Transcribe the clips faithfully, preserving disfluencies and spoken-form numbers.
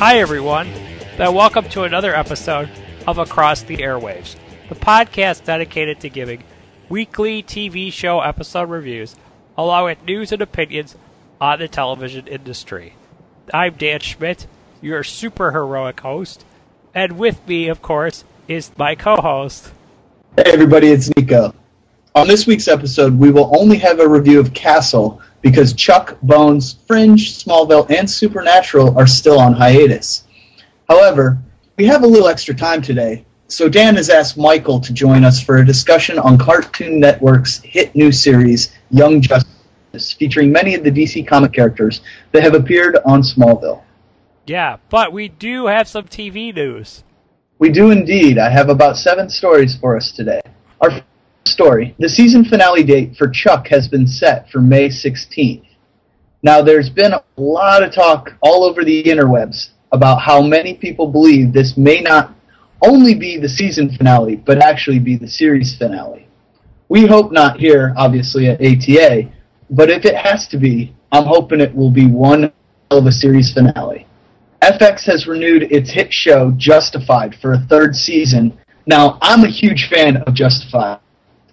Hi, everyone, and welcome to another episode of Across the Airwaves, the podcast dedicated to giving weekly T V show episode reviews, along with news and opinions on the television industry. I'm Dan Schmidt, your super heroic host, and with me, of course, is my co-host. Hey everybody, it's Nico. On this week's episode, we will only have a review of Castle, because Chuck, Bones, Fringe, Smallville, and Supernatural are still on hiatus. However, we have a little extra time today, so Dan has asked Michael to join us for a discussion on Cartoon Network's hit new series, Young Justice, featuring many of the D C comic characters that have appeared on Smallville. Yeah, but we do have some T V news. We do indeed. I have about seven stories for us today. Our first story, the season finale date for Chuck has been set for May sixteenth. Now, there's been a lot of talk all over the interwebs about how many people believe this may not only be the season finale, but actually be the series finale. We hope not here, obviously, at A T A, but if it has to be, I'm hoping it will be one of a series finale. F X has renewed its hit show, Justified, for a third season. Now, I'm a huge fan of Justified.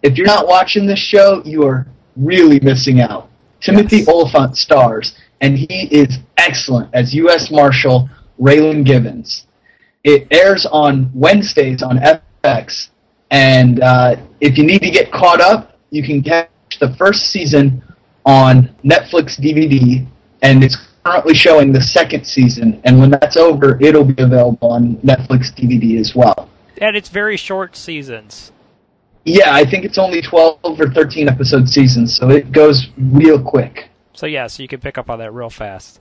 If you're not watching this show, you are really missing out. Timothy yes. Oliphant stars, and he is excellent as U S Marshal Raylan Givens. It airs on Wednesdays on F X, and uh, if you need to get caught up, you can catch the first season on Netflix D V D, and it's currently showing the second season, and when that's over, it'll be available on Netflix D V D as well. And it's very short seasons. Yeah, I think it's only twelve or thirteen episode seasons, so it goes real quick. So yeah, so you can pick up on that real fast.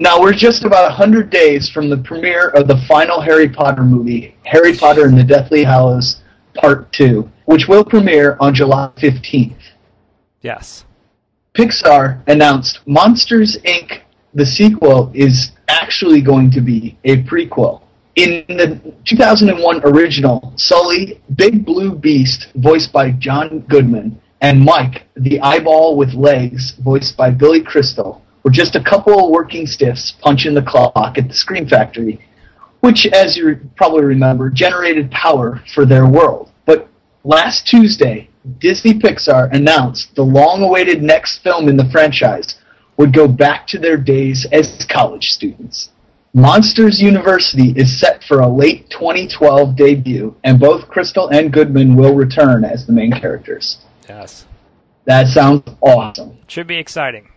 Now, we're just about one hundred days from the premiere of the final Harry Potter movie, Harry Potter and the Deathly Hallows Part two, which will premiere on July fifteenth. Yes. Pixar announced Monsters, Incorporated, the sequel, is actually going to be a prequel. In the two thousand one original, Sully, Big Blue Beast, voiced by John Goodman, and Mike, the eyeball with legs, voiced by Billy Crystal, were just a couple of working stiffs punching the clock at the Scream Factory, which, as you probably remember, generated power for their world. But last Tuesday, Disney Pixar announced the long-awaited next film in the franchise would go back to their days as college students. Monsters University is set for a late twenty twelve debut, and both Crystal and Goodman will return as the main characters. Yes. That sounds awesome. Should be exciting.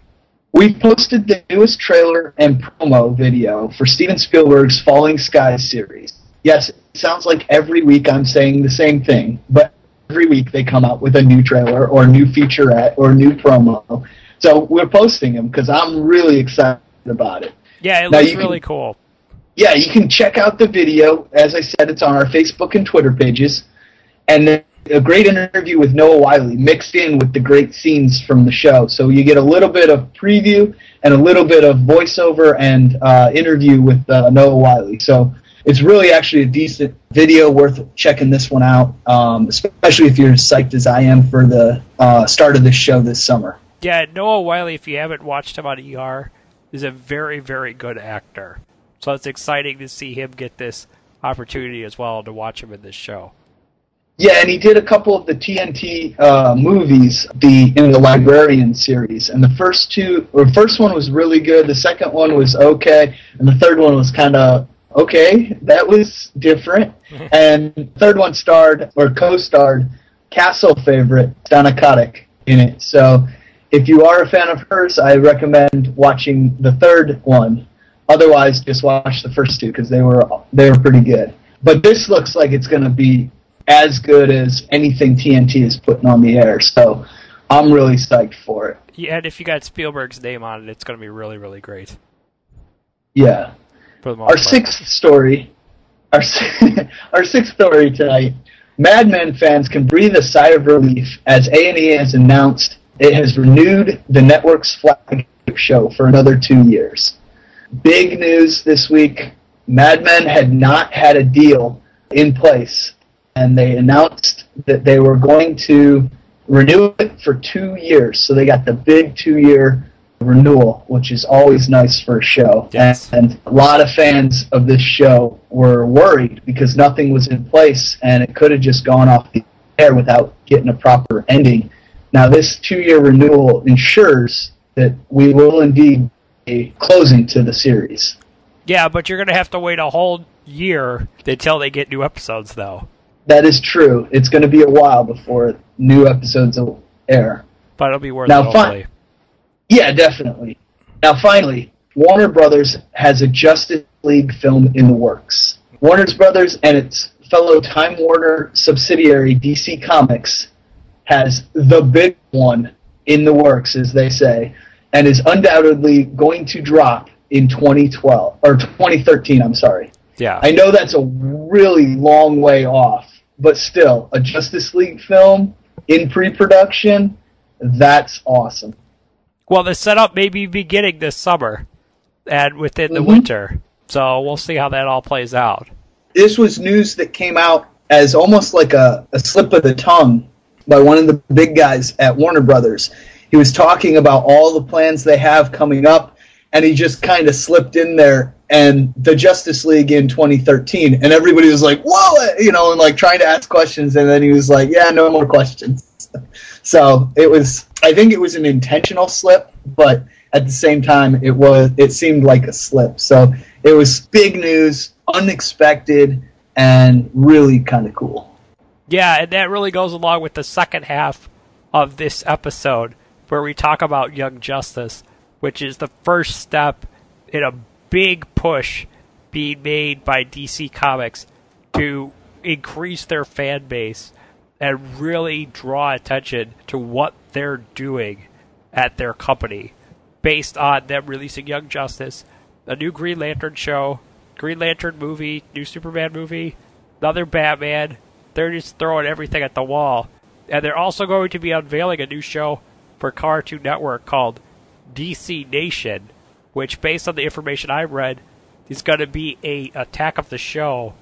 We posted the newest trailer and promo video for Steven Spielberg's Falling Skies series. Yes, it sounds like every week I'm saying the same thing, but every week they come out with a new trailer or a new featurette or a new promo. So we're posting them because I'm really excited about it. Yeah, it now looks really can, cool. Yeah, you can check out the video. As I said, it's on our Facebook and Twitter pages. And then a great interview with Noah Wyle mixed in with the great scenes from the show. So you get a little bit of preview and a little bit of voiceover and uh, interview with uh, Noah Wyle. So it's really actually a decent video, worth checking this one out, um, especially if you're as psyched as I am for the uh, start of this show this summer. Yeah, Noah Wyle, if you haven't watched him on E R, is a very, very good actor. So it's exciting to see him get this opportunity as well, to watch him in this show. Yeah, and he did a couple of the T N T uh, movies the in the Librarian series, and the first two, or first one was really good, the second one was okay, and the third one was kind of okay. That was different, and the third one starred or co-starred Castle favorite Donna Kotick in it. So if you are a fan of hers, I recommend watching the third one. Otherwise, just watch the first two because they were they were pretty good. But this looks like it's going to be as good as anything T N T is putting on the air, so I'm really psyched for it. Yeah, and if you got Spielberg's name on it, it's going to be really, really great. Yeah. For the most our part. sixth story, our our sixth story tonight. Mad Men fans can breathe a sigh of relief as A and E has announced it has renewed the network's flagship show for another two years. Big news this week. Mad Men had not had a deal in place, and they announced that they were going to renew it for two years. So they got the big two-year renewal, which is always nice for a show. Yes. And a lot of fans of this show were worried because nothing was in place, and it could have just gone off the air without getting a proper ending. Now, this two-year renewal ensures that we will indeed be closing to the series. Yeah, but you're going to have to wait a whole year until they get new episodes, though. That is true. It's going to be a while before new episodes will air. But it'll be worth now, it, hopefully. Fin- yeah, definitely. Now, finally, Warner Brothers has a Justice League film in the works. Warner Brothers and its fellow Time Warner subsidiary, D C Comics, has the big one in the works, as they say, and is undoubtedly going to drop in twenty twelve, or twenty thirteen, I'm sorry. Yeah. I know that's a really long way off, but still, a Justice League film in pre-production, that's awesome. Well, the setup may be beginning this summer and within the mm-hmm. winter, so we'll see how that all plays out. This was news that came out as almost like a, a slip of the tongue by one of the big guys at Warner Brothers. He was talking about all the plans they have coming up, and he just kind of slipped in there, and the Justice League in twenty thirteen, and everybody was like, whoa, you know, and like trying to ask questions, and then he was like, yeah, no more questions. So it was, I think it was an intentional slip, but at the same time, it was, it seemed like a slip. So it was big news, unexpected, and really kind of cool. Yeah, and that really goes along with the second half of this episode, where we talk about Young Justice, which is the first step in a big push being made by D C Comics to increase their fan base and really draw attention to what they're doing at their company based on them releasing Young Justice, a new Green Lantern show, Green Lantern movie, new Superman movie, another Batman. They're just throwing everything at the wall. And they're also going to be unveiling a new show for Cartoon Network called D C Nation, which, based on the information I read, is going to be a Attack of the Show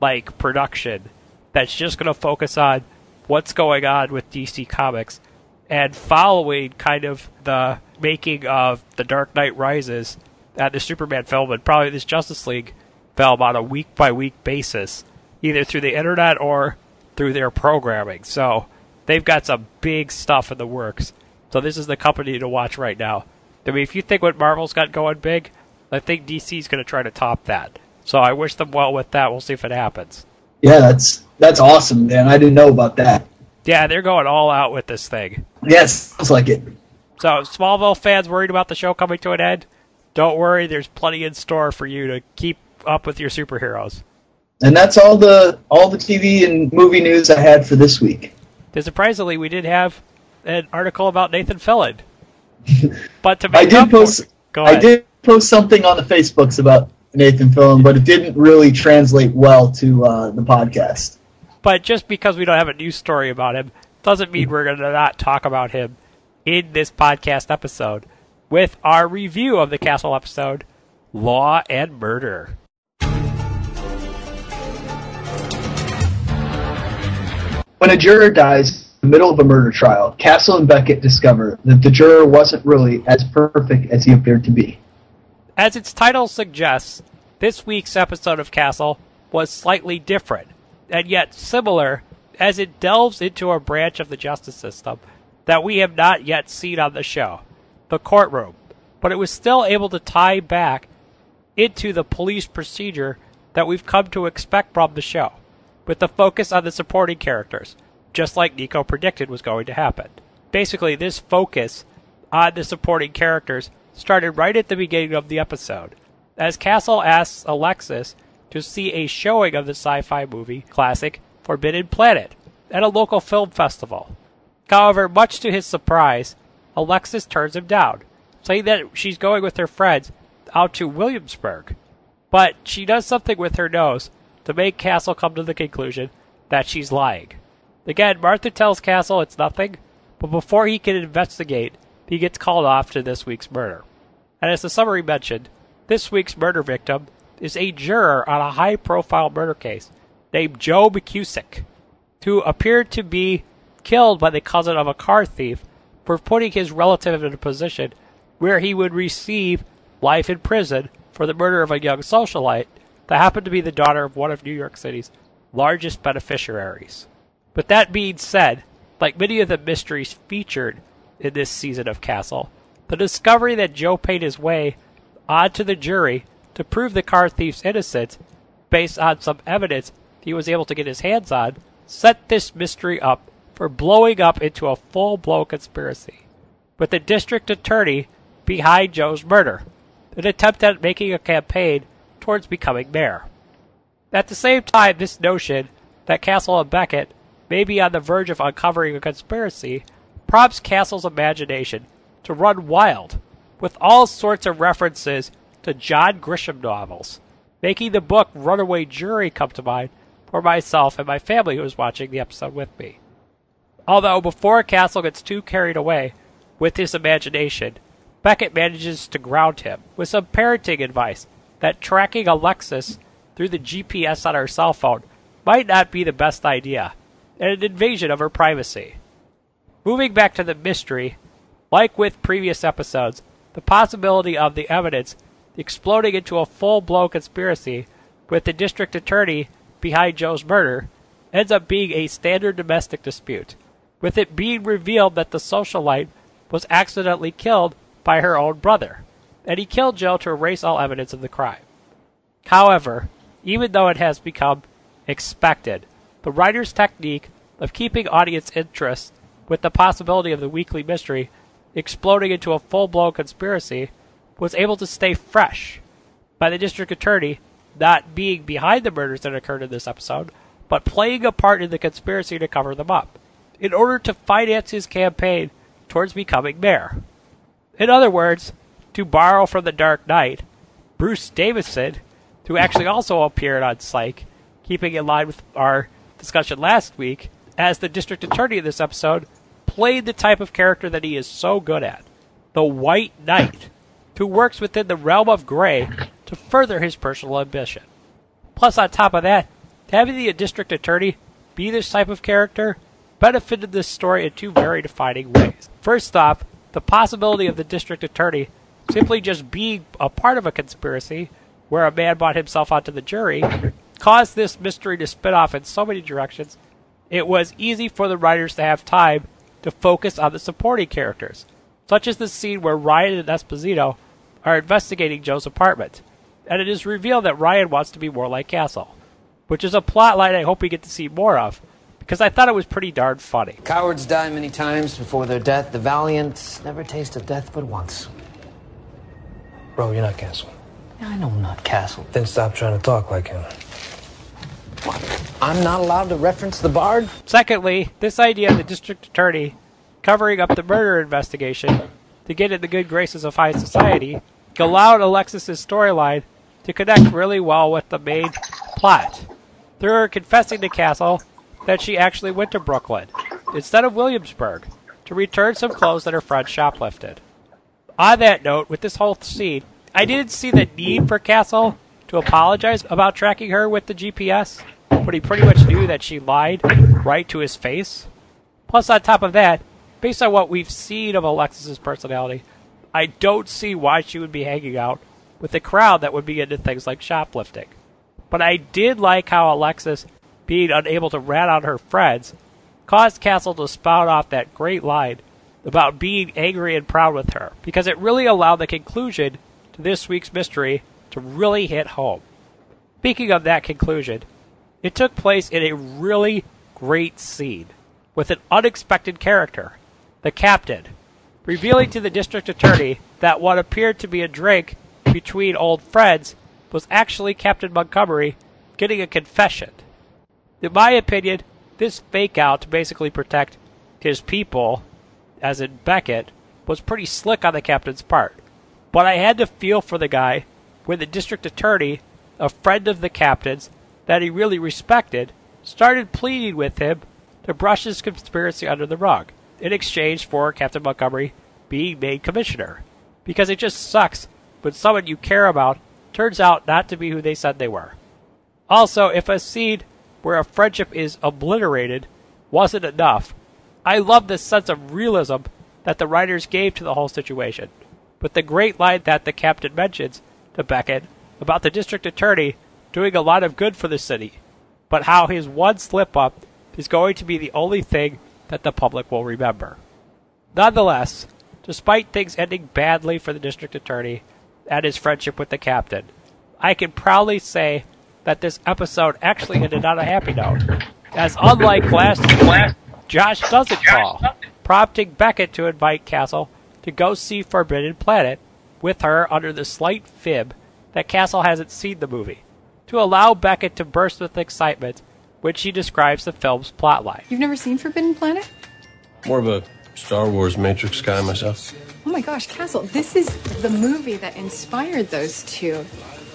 like production that's just going to focus on what's going on with D C Comics and following kind of the making of The Dark Knight Rises and the Superman film and probably this Justice League film on a week-by-week basis, either through the internet or through their programming. So they've got some big stuff in the works. So this is the company to watch right now. I mean, if you think what Marvel's got going big, I think D C's going to try to top that. So I wish them well with that. We'll see if it happens. Yeah, that's that's awesome, man. I didn't know about that. Yeah, they're going all out with this thing. Yes, yeah, sounds like it. So Smallville fans worried about the show coming to an end, don't worry. There's plenty in store for you to keep up with your superheroes. And that's all the all the T V and movie news I had for this week. And surprisingly, we did have an article about Nathan Fillion. But to make I did post Go I did post something on the Facebooks about Nathan Fillion, but it didn't really translate well to uh, the podcast. But just because we don't have a news story about him doesn't mean we're going to not talk about him in this podcast episode with our review of the Castle episode, Law and Murder. When a juror dies in the middle of a murder trial, Castle and Beckett discover that the juror wasn't really as perfect as he appeared to be. As its title suggests, this week's episode of Castle was slightly different, and yet similar, as it delves into a branch of the justice system that we have not yet seen on the show, the courtroom, but it was still able to tie back into the police procedure that we've come to expect from the show, with the focus on the supporting characters, just like Nico predicted was going to happen. Basically, this focus on the supporting characters started right at the beginning of the episode, as Castle asks Alexis to see a showing of the sci-fi movie classic Forbidden Planet at a local film festival. However, much to his surprise, Alexis turns him down, saying that she's going with her friends out to Williamsburg. But she does something with her nose to make Castle come to the conclusion that she's lying. Again, Martha tells Castle it's nothing, but before he can investigate, he gets called off to this week's murder. And as the summary mentioned, this week's murder victim is a juror on a high-profile murder case named Joe McCusick, who appeared to be killed by the cousin of a car thief for putting his relative in a position where he would receive life in prison for the murder of a young socialite that happened to be the daughter of one of New York City's largest beneficiaries. But that being said, like many of the mysteries featured in this season of Castle, the discovery that Joe paid his way onto the jury to prove the car thief's innocence based on some evidence he was able to get his hands on set this mystery up for blowing up into a full-blown conspiracy with the district attorney behind Joe's murder, an attempt at making a campaign towards becoming mayor. At the same time, this notion that Castle and Beckett may be on the verge of uncovering a conspiracy prompts Castle's imagination to run wild with all sorts of references to John Grisham novels, making the book Runaway Jury come to mind for myself and my family who was watching the episode with me. Although before Castle gets too carried away with his imagination, Beckett manages to ground him with some parenting advice that tracking Alexis through the G P S on her cell phone might not be the best idea, and an invasion of her privacy. Moving back to the mystery, like with previous episodes, the possibility of the evidence exploding into a full-blown conspiracy with the district attorney behind Joe's murder ends up being a standard domestic dispute, with it being revealed that the socialite was accidentally killed by her own brother, and he killed Joe to erase all evidence of the crime. However, even though it has become expected, the writer's technique of keeping audience interest with the possibility of the weekly mystery exploding into a full-blown conspiracy was able to stay fresh by the district attorney not being behind the murders that occurred in this episode, but playing a part in the conspiracy to cover them up in order to finance his campaign towards becoming mayor. In other words, to borrow from The Dark Knight, Bruce Davison, who actually also appeared on Psych, keeping in line with our discussion last week, as the district attorney in this episode, played the type of character that he is so good at, the White Knight, who works within the realm of gray to further his personal ambition. Plus, on top of that, having the district attorney be this type of character benefited this story in two very defining ways. First off, the possibility of the district attorney simply just being a part of a conspiracy where a man bought himself onto the jury caused this mystery to spin off in so many directions, it was easy for the writers to have time to focus on the supporting characters, such as the scene where Ryan and Esposito are investigating Joe's apartment, and it is revealed that Ryan wants to be more like Castle, which is a plot line I hope we get to see more of, because I thought it was pretty darn funny. Cowards die many times before their death. The valiant never taste of death but once. Bro, you're not Castle. I know I'm not Castle. Then stop trying to talk like him. I'm not allowed to reference the Bard? Secondly, this idea of the district attorney covering up the murder investigation to get in the good graces of high society allowed Alexis's storyline to connect really well with the main plot, through her confessing to Castle that she actually went to Brooklyn, instead of Williamsburg, to return some clothes that her friend shoplifted. On that note, with this whole scene, I didn't see the need for Castle to apologize about tracking her with the G P S, but he pretty much knew that she lied right to his face. Plus, on top of that, based on what we've seen of Alexis's personality, I don't see why she would be hanging out with a crowd that would be into things like shoplifting. But I did like how Alexis being unable to rat on her friends caused Castle to spout off that great line about being angry and proud with her, because it really allowed the conclusion to this week's mystery to really hit home. Speaking of that conclusion, it took place in a really great scene with an unexpected character, the captain, revealing to the district attorney that what appeared to be a drink between old friends was actually Captain Montgomery getting a confession. In my opinion, this fake-out to basically protect his people, as in Beckett, was pretty slick on the captain's part. But I had to feel for the guy when the district attorney a friend of the captain's that he really respected, started pleading with him to brush his conspiracy under the rug in exchange for Captain Montgomery being made commissioner. Because it just sucks when someone you care about turns out not to be who they said they were. Also, if a scene where a friendship is obliterated wasn't enough, I love this sense of realism that the writers gave to the whole situation, with the great line that the captain mentions to Beckett about the district attorney doing a lot of good for the city, but how his one slip-up is going to be the only thing that the public will remember. Nonetheless, despite things ending badly for the district attorney and his friendship with the captain, I can proudly say that this episode actually ended on a happy note, as unlike last week, Josh doesn't call, prompting Beckett to invite Castle to go see Forbidden Planet with her under the slight fib that Castle hasn't seen the movie, to allow Beckett to burst with excitement when she describes the film's plotline. You've never seen Forbidden Planet? More of a Star Wars Matrix guy myself. Oh my gosh, Castle, this is the movie that inspired those two.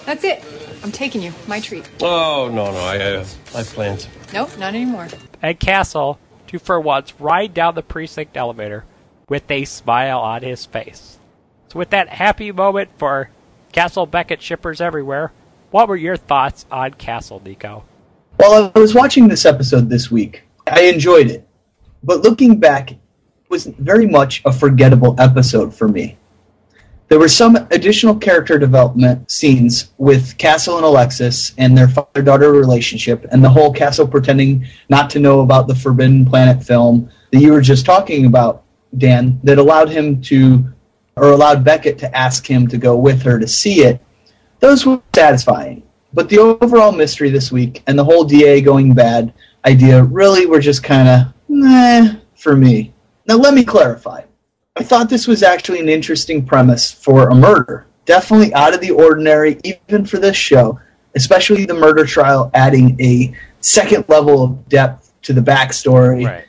That's it. I'm taking you. My treat. Oh, no, no, I uh, I planned. Nope, not anymore. And Castle, to for once, ride down the precinct elevator with a smile on his face. So with that happy moment for Castle Beckett shippers everywhere, what were your thoughts on Castle, Nico? Well, I was watching this episode this week. I enjoyed it. But looking back, it was very much a forgettable episode for me. There were some additional character development scenes with Castle and Alexis and their father-daughter relationship and the whole Castle pretending not to know about the Forbidden Planet film that you were just talking about, Dan, that allowed him to, or allowed Beckett to ask him to go with her to see it. Those were satisfying, but the overall mystery this week and the whole D A going bad idea really were just kind of, nah, for me. Now let me clarify. I thought this was actually an interesting premise for a murder. Definitely out of the ordinary, even for this show, especially the murder trial adding a second level of depth to the backstory. Right.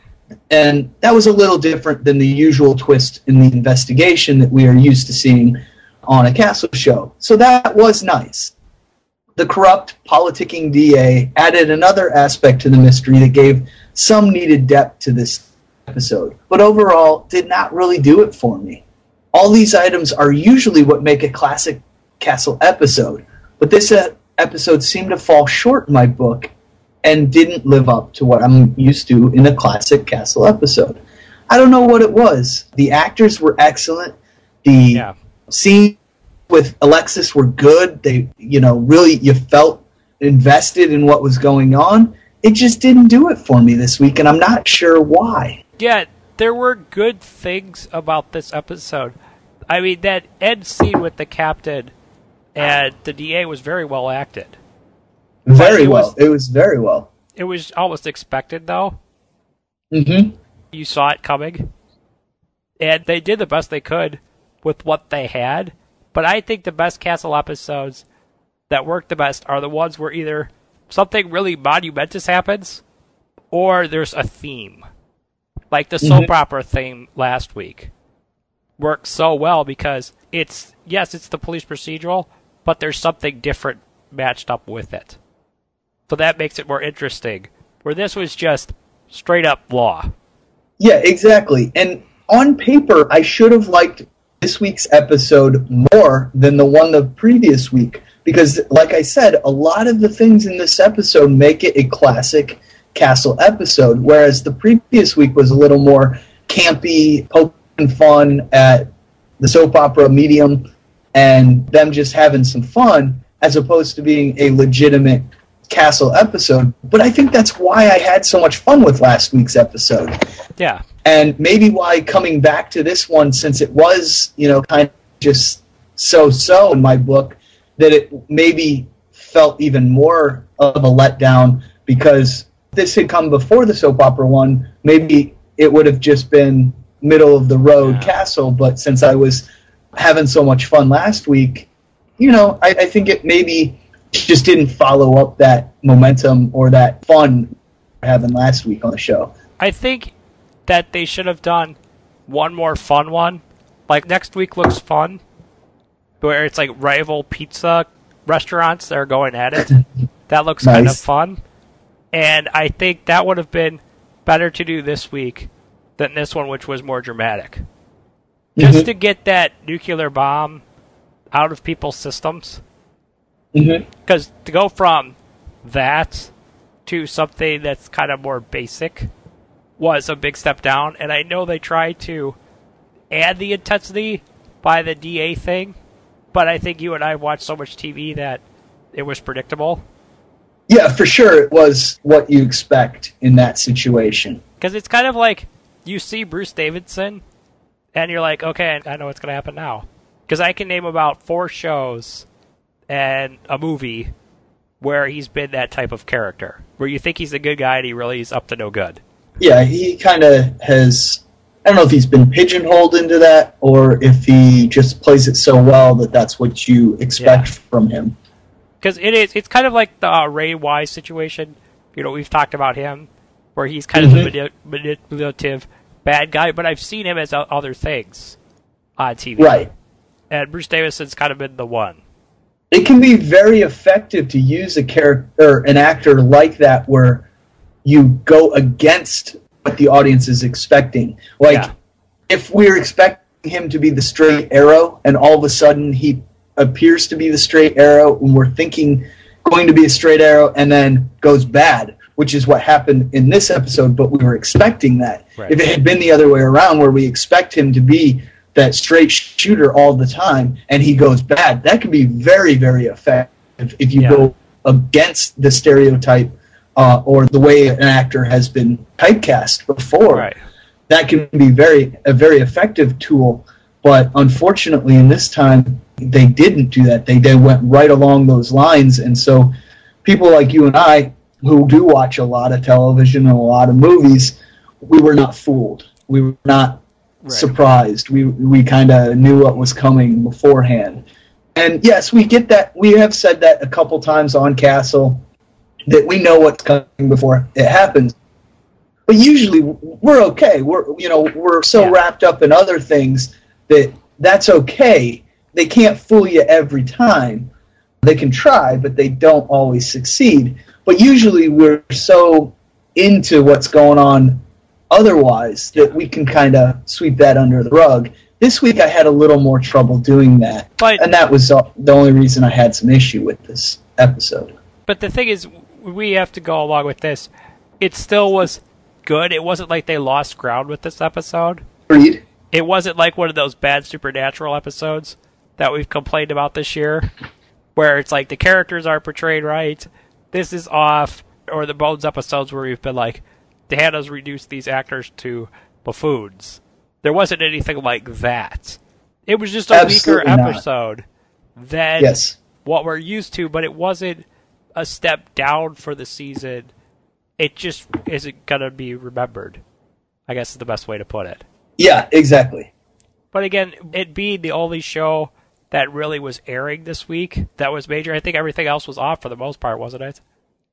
And that was a little different than the usual twist in the investigation that we are used to seeing on a Castle show. So that was nice. The corrupt, politicking D A added another aspect to the mystery that gave some needed depth to this episode, but overall did not really do it for me. All these items are usually what make a classic Castle episode, but this uh, episode seemed to fall short in my book and didn't live up to what I'm used to in a classic Castle episode. I don't know what it was. The actors were excellent. The yeah. scenes with Alexis were good. They, you know, really you felt invested in what was going on. It just didn't do it for me this week, and I'm not sure why. Yeah, there were good things about this episode. I mean, that end scene with the captain and the D A was very well acted. Very well. Was, it was very well. It was almost expected, though. Mm-hmm. You saw it coming. And they did the best they could with what they had. But I think the best Castle episodes that work the best are the ones where either something really monumentous happens or there's a theme. Like the soap mm-hmm. opera theme last week worked so well because it's, yes, it's the police procedural, but there's something different matched up with it. So that makes it more interesting, where this was just straight up law. Yeah, exactly. And on paper, I should have liked this week's episode more than the one the previous week, because like I said, a lot of the things in this episode make it a classic Castle episode, whereas the previous week was a little more campy, poking fun at the soap opera medium and them just having some fun as opposed to being a legitimate Castle episode. But I think that's why I had so much fun with last week's episode. Yeah. And maybe why coming back to this one, since it was, you know, kind of just so-so in my book, that it maybe felt even more of a letdown, because this had come before the soap opera one, maybe it would have just been middle-of-the-road yeah. Castle, but since I was having so much fun last week, you know, I, I think it maybe just didn't follow up that momentum or that fun having last week on the show. I think that they should have done one more fun one. Like, next week looks fun, where it's like rival pizza restaurants that are going at it. That looks nice. Kind of fun. And I think that would have been better to do this week than this one, which was more dramatic. Just mm-hmm. to get that nuclear bomb out of people's systems. Because mm-hmm. to go from that to something that's kind of more basic was a big step down. And I know they tried to add the intensity by the D A thing, but I think you and I watched so much T V that it was predictable. Yeah, for sure. It was what you expect in that situation. Because it's kind of like you see Bruce Davidson and you're like, okay, I know what's going to happen now. Because I can name about four shows and a movie where he's been that type of character, where you think he's a good guy and he really is up to no good. Yeah, he kind of has... I don't know if he's been pigeonholed into that or if he just plays it so well that that's what you expect yeah. from him. Because it is, it's kind of like the uh, Ray Wise situation. You know, we've talked about him, where he's kind mm-hmm. of the manip- manipulative bad guy, but I've seen him as o- other things on T V. Right. And Bruce Davidson's kind of been the one. It can be very effective to use a character, an actor like that, where you go against what the audience is expecting. Like, yeah. if we're expecting him to be the straight arrow, and all of a sudden he appears to be the straight arrow, and we're thinking going to be a straight arrow, and then goes bad, which is what happened in this episode, but we were expecting that. Right. If it had been the other way around, where we expect him to be that straight shooter all the time, and he goes bad. That can be very, very effective if you yeah. go against the stereotype uh, or the way an actor has been typecast before. Right. That can be very a very effective tool, but unfortunately in this time, they didn't do that. They, they went right along those lines, and so people like you and I, who do watch a lot of television and a lot of movies, we were not fooled. We were not... Right. surprised. We we kind of knew what was coming beforehand. And yes, we get that. We have said that a couple times on Castle, that we know what's coming before it happens. But usually we're okay. We're you know we're so yeah. wrapped up in other things that that's okay. They can't fool you every time. They can try, but they don't always succeed. But usually we're so into what's going on otherwise, that we can kind of sweep that under the rug. This week I had a little more trouble doing that, but, and that was the only reason I had some issue with this episode. But the thing is, we have to go along with this. It still was good. It wasn't like they lost ground with this episode. Agreed. It wasn't like one of those bad Supernatural episodes that we've complained about this year, where it's like the characters aren't portrayed right, this is off, or the Bones episodes where we've been like, they had us reduce these actors to buffoons. There wasn't anything like that. It was just a Absolutely weaker episode not. than yes. what we're used to, but it wasn't a step down for the season. It just isn't going to be remembered, I guess is the best way to put it. Yeah, exactly. But again, it being the only show that really was airing this week that was major, I think everything else was off for the most part, wasn't it?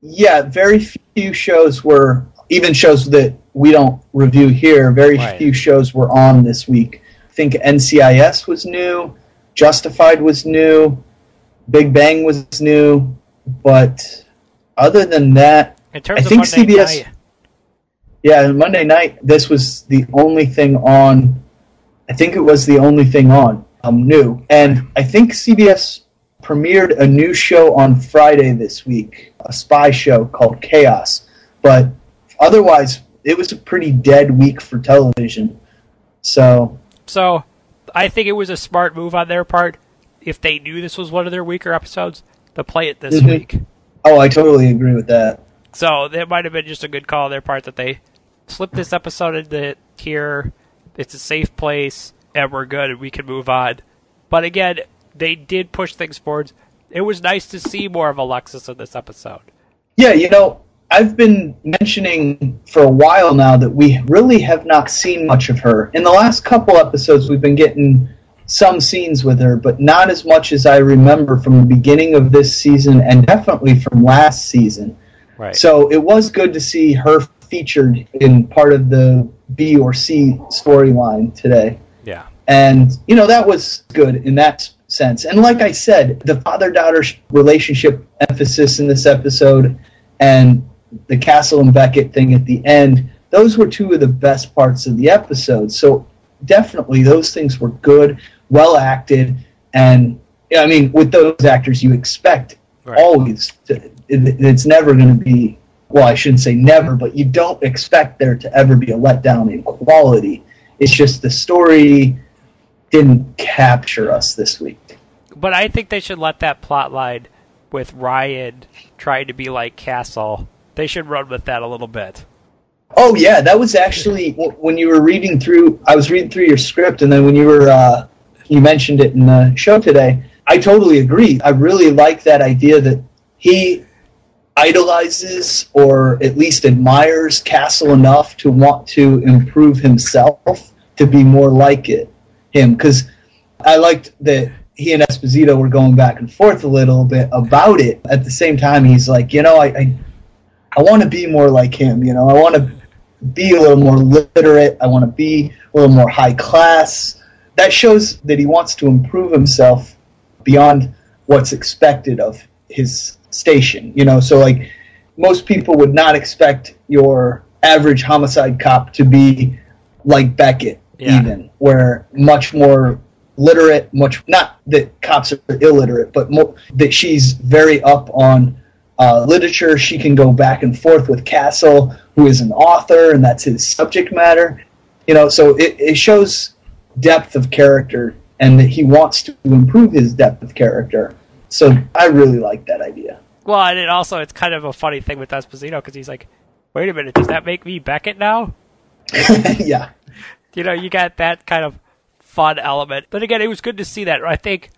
Yeah, very few shows were... Even shows that we don't review here, very right. few shows were on this week. I think N C I S was new, Justified was new, Big Bang was new, but other than that, in terms I of think Monday C B S. Night. Yeah, Monday night, this was the only thing on. I think it was the only thing on um, new, and I think C B S premiered a new show on Friday this week, a spy show called Chaos, but. Otherwise, it was a pretty dead week for television. So, so I think it was a smart move on their part. If they knew this was one of their weaker episodes, to play it this mm-hmm. week. Oh, I totally agree with that. So that might have been just a good call on their part that they slipped this episode into here. It's a safe place, and we're good, and we can move on. But again, they did push things forward. It was nice to see more of Alexis in this episode. Yeah, you know... I've been mentioning for a while now that we really have not seen much of her. In the last couple episodes, we've been getting some scenes with her, but not as much as I remember from the beginning of this season and definitely from last season. Right. So it was good to see her featured in part of the B or C storyline today. Yeah. And, you know, that was good in that sense. And like I said, the father-daughter relationship emphasis in this episode and the Castle and Beckett thing at the end, those were two of the best parts of the episode. So definitely those things were good, well acted, and I mean, with those actors you expect right. always to, it, it's never going to be, well, I shouldn't say never, but you don't expect there to ever be a letdown in quality. It's just the story didn't capture us this week. But I think they should let that plot line with Ryan trying to be like Castle, they should run with that a little bit. Oh, yeah, that was actually, when you were reading through, I was reading through your script, and then when you were, uh, you mentioned it in the show today, I totally agree. I really like that idea that he idolizes or at least admires Castle enough to want to improve himself to be more like it, him. Because I liked that he and Esposito were going back and forth a little bit about it. At the same time, he's like, you know, I... I I want to be more like him, you know. I want to be a little more literate. I want to be a little more high class. That shows that he wants to improve himself beyond what's expected of his station, you know. So, like, most people would not expect your average homicide cop to be like Beckett, yeah. even, where much more literate, much not that cops are illiterate, but more, that she's very up on Uh, literature. She can go back and forth with Castle, who is an author, and that's his subject matter. You know, so it, it shows depth of character, and that he wants to improve his depth of character. So I really like that idea. Well, and it also, it's kind of a funny thing with Esposito, because he's like, wait a minute, does that make me Beckett now? Yeah. You know, you got that kind of fun element. But again, it was good to see that. I think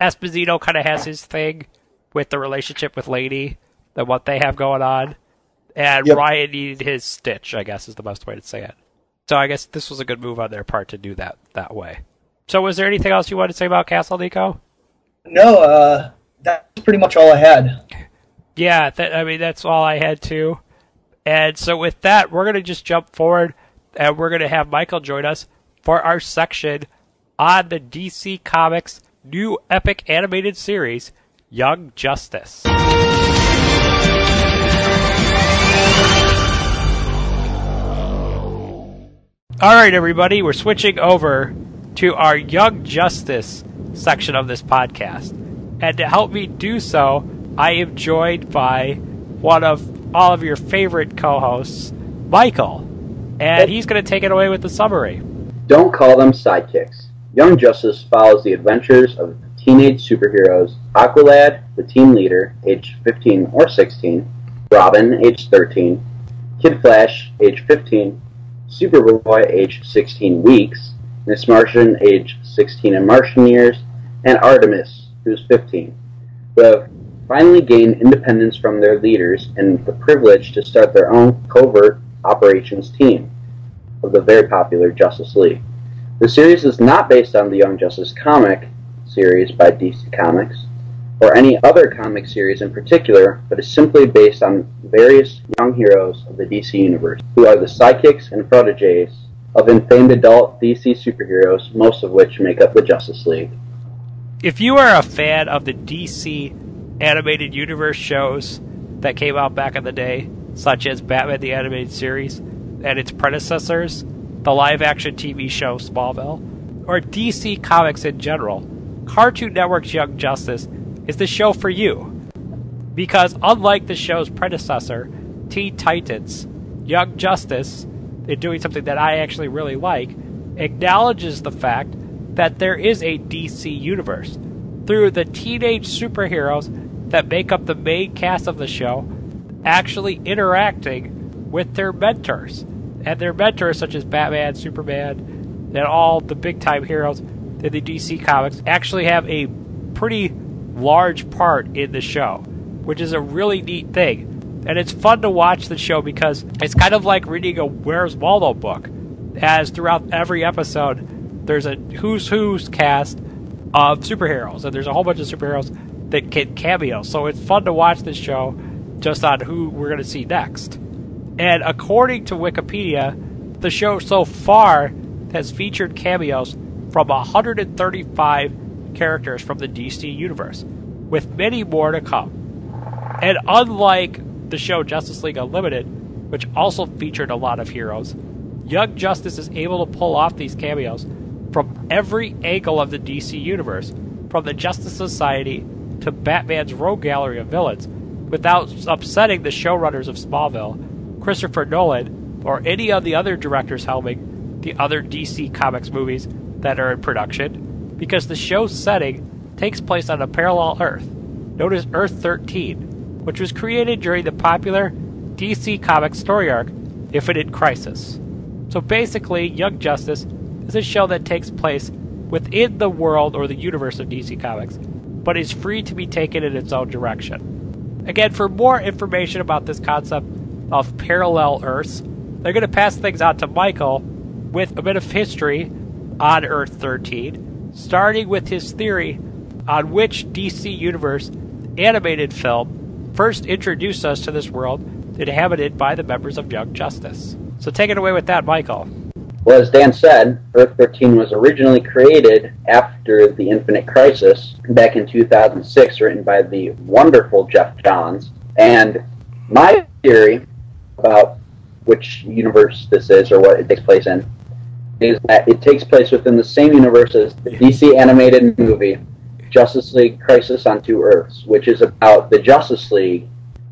Esposito kind of has his thing with the relationship with Lady and what they have going on. And yep. Ryan needed his Stitch, I guess, is the best way to say it. So I guess this was a good move on their part to do that that way. So was there anything else you wanted to say about Castle, Nico? No, uh, that's pretty much all I had. Yeah, that, I mean, that's all I had, too. And so with that, we're going to just jump forward, and we're going to have Michael join us for our section on the D C Comics new epic animated series, Young Justice. Alright everybody, we're switching over to our Young Justice section of this podcast. And to help me do so, I am joined by one of all of your favorite co-hosts, Michael. And he's going to take it away with the summary. Don't call them sidekicks. Young Justice follows the adventures of teenage superheroes Aqualad, the team leader, age fifteen or sixteen, Robin, age thirteen, Kid Flash, age fifteen, Superboy, age sixteen weeks, Miss Martian, age sixteen in Martian years, and Artemis, who's fifteen, who have finally gained independence from their leaders and the privilege to start their own covert operations team of the very popular Justice League. The series is not based on the Young Justice comic series by D C Comics, or any other comic series in particular, but is simply based on various young heroes of the D C universe, who are the sidekicks and proteges of infamed adult D C superheroes, most of which make up the Justice League. If you are a fan of the D C animated universe shows that came out back in the day, such as Batman the Animated Series and its predecessors, the live-action T V show Smallville, or D C Comics in general, Cartoon Network's Young Justice is the show for you. Because unlike the show's predecessor, Teen Titans, Young Justice, in doing something that I actually really like, acknowledges the fact that there is a D C universe. Through the teenage superheroes that make up the main cast of the show actually interacting with their mentors. And their mentors, such as Batman, Superman, and all the big-time heroes in the D C Comics, actually have a pretty large part in the show, which is a really neat thing. And it's fun to watch the show because it's kind of like reading a Where's Waldo book, as throughout every episode there's a who's who's cast of superheroes, and there's a whole bunch of superheroes that get cameos. So it's fun to watch this show just on who we're going to see next. And according to Wikipedia, the show so far has featured cameos from one hundred thirty-five characters from the D C universe, with many more to come. And unlike the show Justice League Unlimited, which also featured a lot of heroes, Young Justice is able to pull off these cameos from every angle of the D C universe, from the Justice Society to Batman's rogue gallery of villains, without upsetting the showrunners of Smallville, Christopher Nolan, or any of the other directors helming the other D C Comics movies that are in production, because the show's setting takes place on a parallel Earth, known as Earth thirteen, which was created during the popular D C Comics story arc, Infinite Crisis. So basically, Young Justice is a show that takes place within the world or the universe of D C Comics, but is free to be taken in its own direction. Again, for more information about this concept of parallel Earths, they're going to pass things on to Michael with a bit of history on Earth thirteen, starting with his theory on which D C Universe animated film first introduced us to this world inhabited by the members of Young Justice. So take it away with that, Michael. Well, as Dan said, Earth thirteen was originally created after the Infinite Crisis back in two thousand six, written by the wonderful Jeff Johns. And my theory about which universe this is or what it takes place in is that it takes place within the same universe as the D C animated movie Justice League Crisis on Two Earths, which is about the Justice League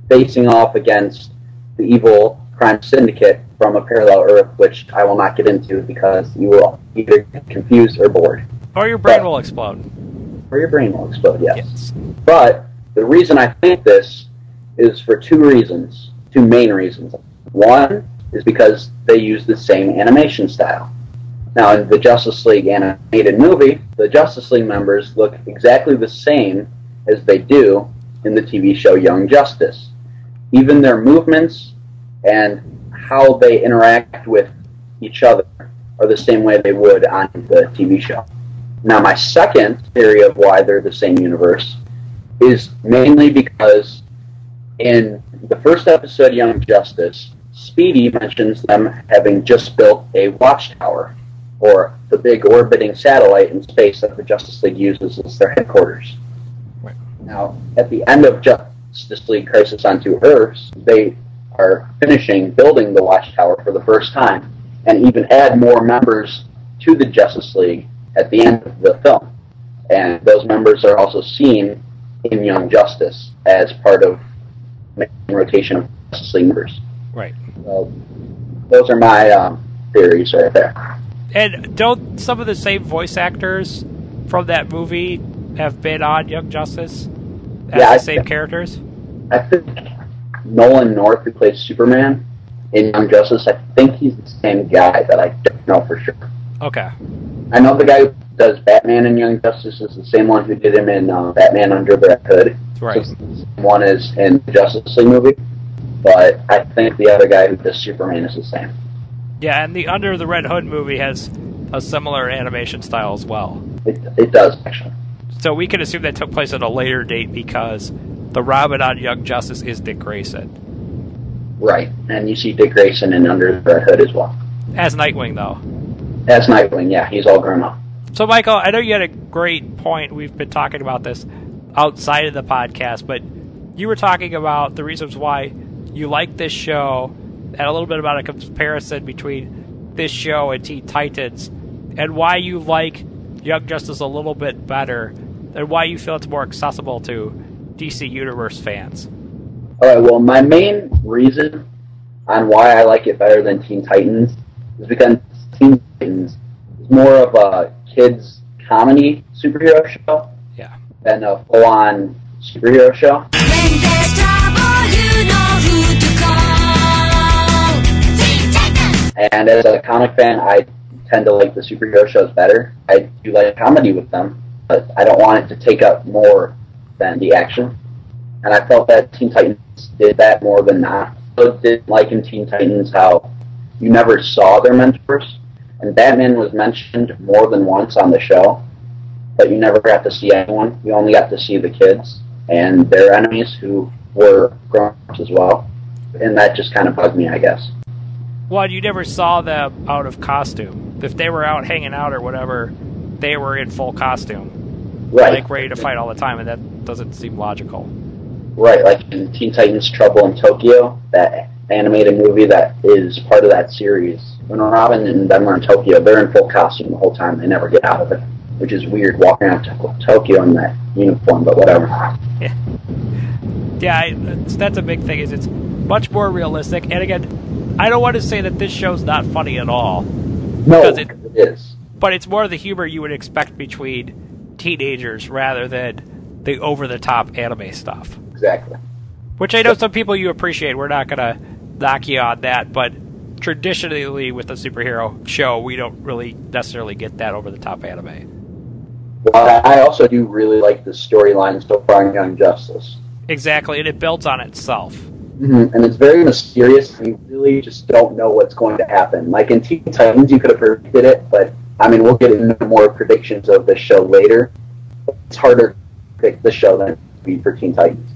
facing off against the evil crime syndicate from a parallel Earth, which I will not get into because you will either get confused or bored. Or your brain but, will explode. Or your brain will explode, yes. yes. But the reason I think this is for two reasons, two main reasons. One is because they use the same animation style. Now, in the Justice League animated movie, the Justice League members look exactly the same as they do in the T V show Young Justice. Even their movements and how they interact with each other are the same way they would on the T V show. Now, my second theory of why they're the same universe is mainly because in the first episode of Young Justice, Speedy mentions them having just built a watchtower, or the big orbiting satellite in space that the Justice League uses as their headquarters. Right. Now, at the end of Justice League Crisis on Two Earths, they are finishing building the watchtower for the first time, and even add more members to the Justice League at the end of the film. And those members are also seen in Young Justice as part of the main rotation of Justice League members. Right. So those are my um, theories right there. And don't some of the same voice actors from that movie have been on Young Justice as yeah, the same I th- characters? I think Nolan North, who plays Superman in Young Justice, I think he's the same guy, but I don't know for sure. Okay. I know the guy who does Batman in Young Justice is the same one who did him in uh, Batman Under the Hood. That's right. So the same one is in the Justice League movie, but I think the other guy who does Superman is the same. Yeah, and the Under the Red Hood movie has a similar animation style as well. It, it does, actually. So we can assume that took place at a later date because the Robin on Young Justice is Dick Grayson. Right, and you see Dick Grayson in Under the Red Hood as well. As Nightwing, though. As Nightwing, yeah, he's all grown up. So, Michael, I know you had a great point. We've been talking about this outside of the podcast, but you were talking about the reasons why you like this show, and a little bit about a comparison between this show and Teen Titans, and why you like Young Justice a little bit better, and why you feel it's more accessible to D C Universe fans. All right, well, my main reason on why I like it better than Teen Titans is because Teen Titans is more of a kids' comedy superhero show yeah. than a full-on superhero show. When there's trouble, you know who to call. And as a comic fan, I tend to like the superhero shows better. I do like comedy with them, but I don't want it to take up more than the action. And I felt that Teen Titans did that more than not. I didn't like in Teen Titans how you never saw their mentors. And Batman was mentioned more than once on the show, but you never got to see anyone. You only got to see the kids and their enemies who were grown-ups as well. And that just kind of bugged me, I guess. Well, you never saw them out of costume. If they were out hanging out or whatever, they were in full costume. right. like ready to fight all the time, and that doesn't seem logical. Right, like in Teen Titans Trouble in Tokyo, that animated movie that is part of that series. When Robin and them are in Tokyo, they're in full costume the whole time. They never get out of it, which is weird, walking around to Tokyo in that uniform, but whatever. Yeah, yeah I, that's, that's a big thing, is it's much more realistic. And again, I don't want to say that this show's not funny at all. No, because it, it is. But it's more the humor you would expect between teenagers rather than the over-the-top anime stuff. Exactly. Which I know some people you appreciate. We're not going to knock you on that, but traditionally with a superhero show, we don't really necessarily get that over-the-top anime. Well, I also do really like the storyline so far in Young Justice. Exactly, and it builds on itself. Mm-hmm. And it's very mysterious, and you really just don't know what's going to happen. Like in Teen Titans, you could have predicted it, but, I mean, we'll get into more predictions of the show later. It's harder to predict the show than it would be for Teen Titans.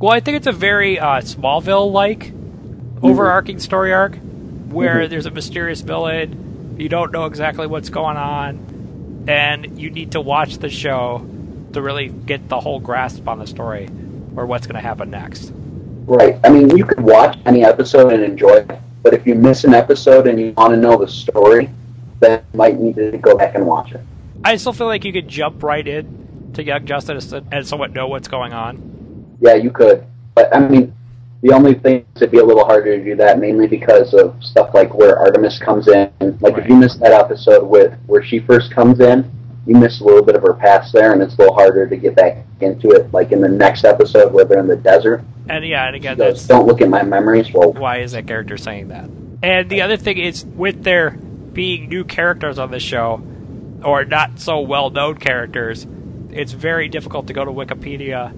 Well, I think it's a very uh, Smallville-like mm-hmm. overarching story arc where mm-hmm. there's a mysterious villain, you don't know exactly what's going on, and you need to watch the show to really get the whole grasp on the story or what's going to happen next. Right. I mean, you could watch any episode and enjoy it, but if you miss an episode and you want to know the story, then you might need to go back and watch it. I still feel like you could jump right in to Young Justice and somewhat know what's going on. Yeah, you could. But, I mean, the only thing is it'd be a little harder to do that, mainly because of stuff like where Artemis comes in. Like, right. if you miss that episode with where she first comes in, you miss a little bit of her past there, and it's a little harder to get back into it, like in the next episode where they're in the desert. And yeah, and again, goes, that's... Don't look at my memories. Well, why is that character saying that? And the other thing is, with there being new characters on the show, or not so well-known characters, it's very difficult to go to Wikipedia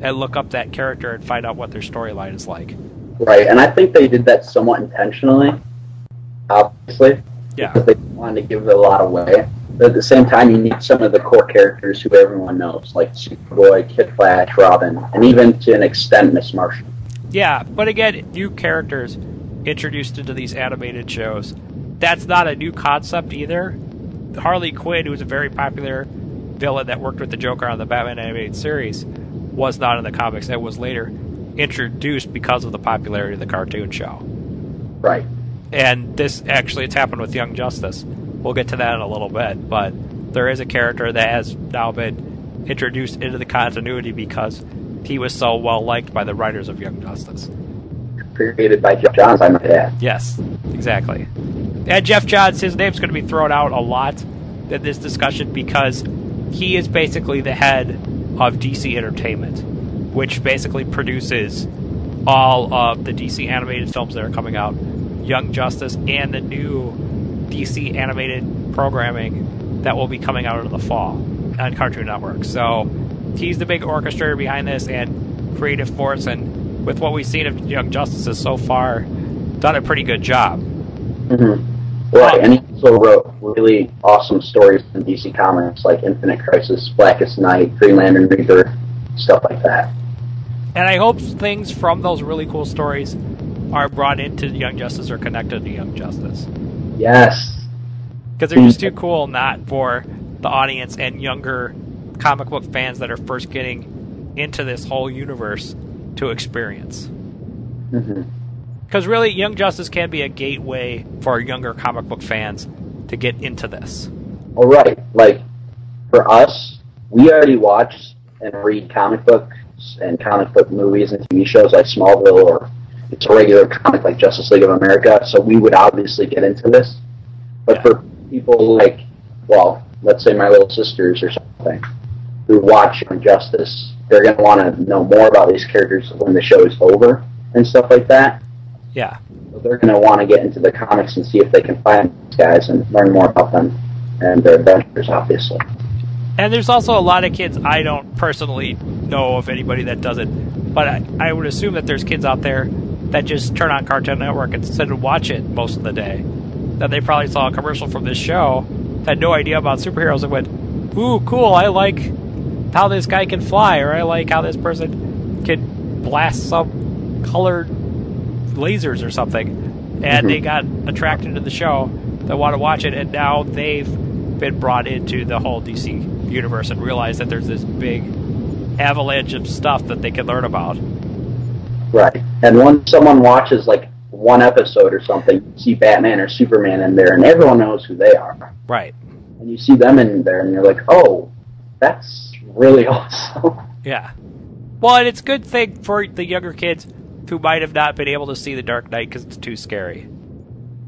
and look up that character and find out what their storyline is like. Right, and I think they did that somewhat intentionally, obviously. Yeah. Because they wanted to give it a lot away. But at the same time, you need some of the core characters who everyone knows, like Superboy, Kid Flash, Robin, and even to an extent, Miss Martian. Yeah, but again, new characters introduced into these animated shows. That's not a new concept either. Harley Quinn, who was a very popular villain that worked with the Joker on the Batman animated series, was not in the comics. It was later introduced because of the popularity of the cartoon show. Right. And this actually, it's happened with Young Justice. We'll get to that in a little bit, but there is a character that has now been introduced into the continuity because he was so well-liked by the writers of Young Justice. Created by Jeff Johns, I might add. Yes, exactly. And Jeff Johns, his name's going to be thrown out a lot in this discussion because he is basically the head of D C Entertainment, which basically produces all of the D C animated films that are coming out, Young Justice, and the new D C animated programming that will be coming out in the fall on Cartoon Network. So he's the big orchestrator behind this and creative force, and with what we've seen of Young Justice has so far done a pretty good job. Mm-hmm. Right, and he also wrote really awesome stories in D C Comics like Infinite Crisis, Blackest Night, Green Lantern Rebirth, stuff like that. And I hope things from those really cool stories are brought into Young Justice or connected to Young Justice. Yes. Because they're just too cool not for the audience and younger comic book fans that are first getting into this whole universe to experience. Because mm-hmm. really, Young Justice can be a gateway for younger comic book fans to get into this. All right. Like, for us, we already watch and read comic books and comic book movies and T V shows like Smallville or... It's a regular comic like Justice League of America, so we would obviously get into this. But for people like, well, let's say my little sisters or something, who watch Young Justice, they're going to want to know more about these characters when the show is over and stuff like that. Yeah. So they're going to want to get into the comics and see if they can find these guys and learn more about them and their adventures, obviously. And there's also a lot of kids, I don't personally know of anybody that does it, but I, I would assume that there's kids out there that just turn on Cartoon Network and sit and watch it most of the day. That they probably saw a commercial from this show, had no idea about superheroes, and went, ooh, cool, I like how this guy can fly, or I like how this person can blast some colored lasers or something. And they got attracted to the show, they want to watch it, and now they've been brought into the whole D C universe and realize that there's this big avalanche of stuff that they can learn about. Right. And once someone watches, like, one episode or something, you see Batman or Superman in there, and everyone knows who they are. Right. And you see them in there, and you're like, oh, that's really awesome. Yeah. Well, and it's a good thing for the younger kids who might have not been able to see The Dark Knight because it's too scary,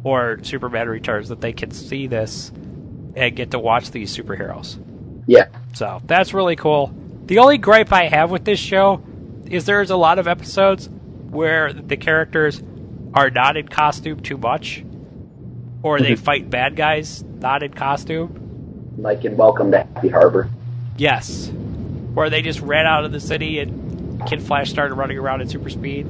or Superman Returns, that they can see this and get to watch these superheroes. Yeah. So that's really cool. The only gripe I have with this show is there's a lot of episodes where the characters are not in costume too much, or mm-hmm. they fight bad guys not in costume. Like in Welcome to Happy Harbor. Yes. Where they just ran out of the city and Kid Flash started running around at super speed,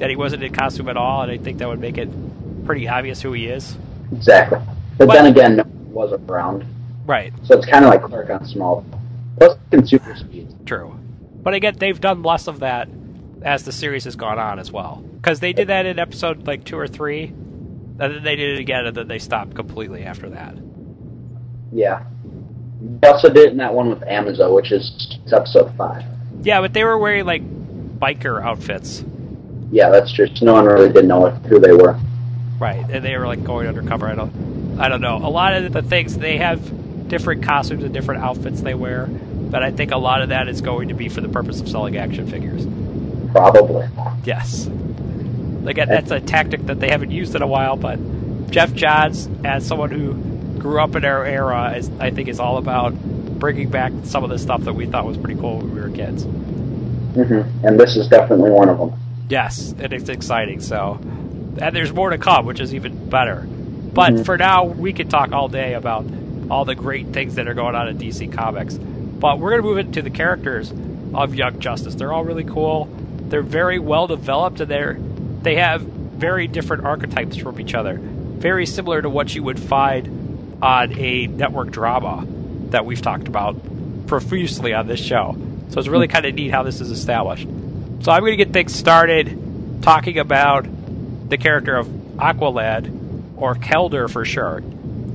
that he wasn't in costume at all, and I think that would make it pretty obvious who he is. Exactly. But, but then again, no one was around. Right. So it's kind of like Clark on Smallville. Plus in super speed. True. But again, they've done less of that as the series has gone on as well. Because they did that in episode like two or three, and then they did it again, and then they stopped completely after that. Yeah. They also did it in that one with Amazon, which is episode five. Yeah, but they were wearing like biker outfits. Yeah, that's true. No one really did know who they were. Right, and they were like going undercover. I don't, I don't know. A lot of the things, they have different costumes and different outfits they wear, but I think a lot of that is going to be for the purpose of selling action figures. Probably. Yes. Again, that's a tactic that they haven't used in a while, but Jeff Johns, as someone who grew up in our era, is, I think is all about bringing back some of the stuff that we thought was pretty cool when we were kids. Mm-hmm. And this is definitely one of them. Yes, and it's exciting, so... And there's more to come, which is even better. But mm-hmm. for now, we could talk all day about all the great things that are going on at D C Comics. But we're going to move into the characters of Young Justice. They're all really cool. They're very well developed, and they're, they have very different archetypes from each other. Very similar to what you would find on a network drama that we've talked about profusely on this show. So it's really kind of neat how this is established. So I'm going to get things started talking about the character of Aqualad, or Kelder for sure.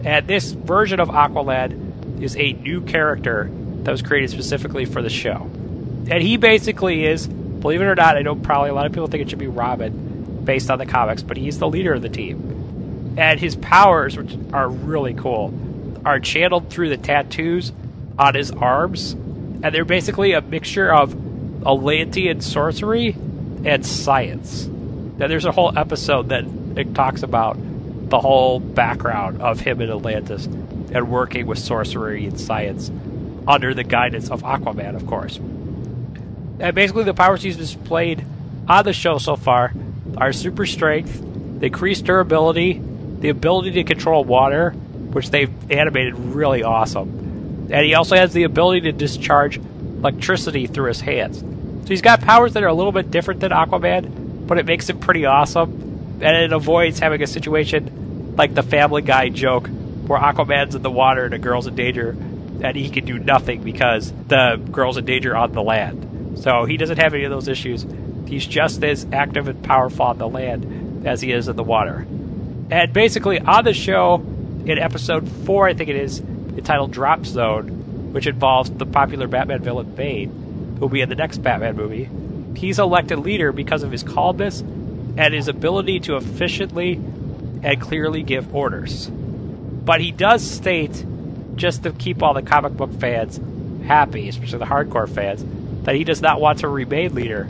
And this version of Aqualad is a new character that was created specifically for the show. And he basically is, believe it or not, I know probably a lot of people think it should be Robin based on the comics, but he's the leader of the team. And his powers, which are really cool, are channeled through the tattoos on his arms. And they're basically a mixture of Atlantean sorcery and science. Now, there's a whole episode that it talks about the whole background of him in Atlantis and working with sorcery and science under the guidance of Aquaman, of course. And basically, the powers he's displayed on the show so far are super strength, increased durability, the ability to control water, which they've animated really awesome. And he also has the ability to discharge electricity through his hands. So he's got powers that are a little bit different than Aquaman, but it makes him pretty awesome, and it avoids having a situation like the Family Guy joke where Aquaman's in the water and a girl's in danger, and he can do nothing because the girl's in danger on the land. So he doesn't have any of those issues. He's just as active and powerful on the land as he is in the water. And basically on the show, in episode four, I think it is, entitled Drop Zone, which involves the popular Batman villain Bane, who will be in the next Batman movie, he's elected leader because of his calmness and his ability to efficiently and clearly give orders. But he does state, just to keep all the comic book fans happy, especially the hardcore fans, that he does not want to remain leader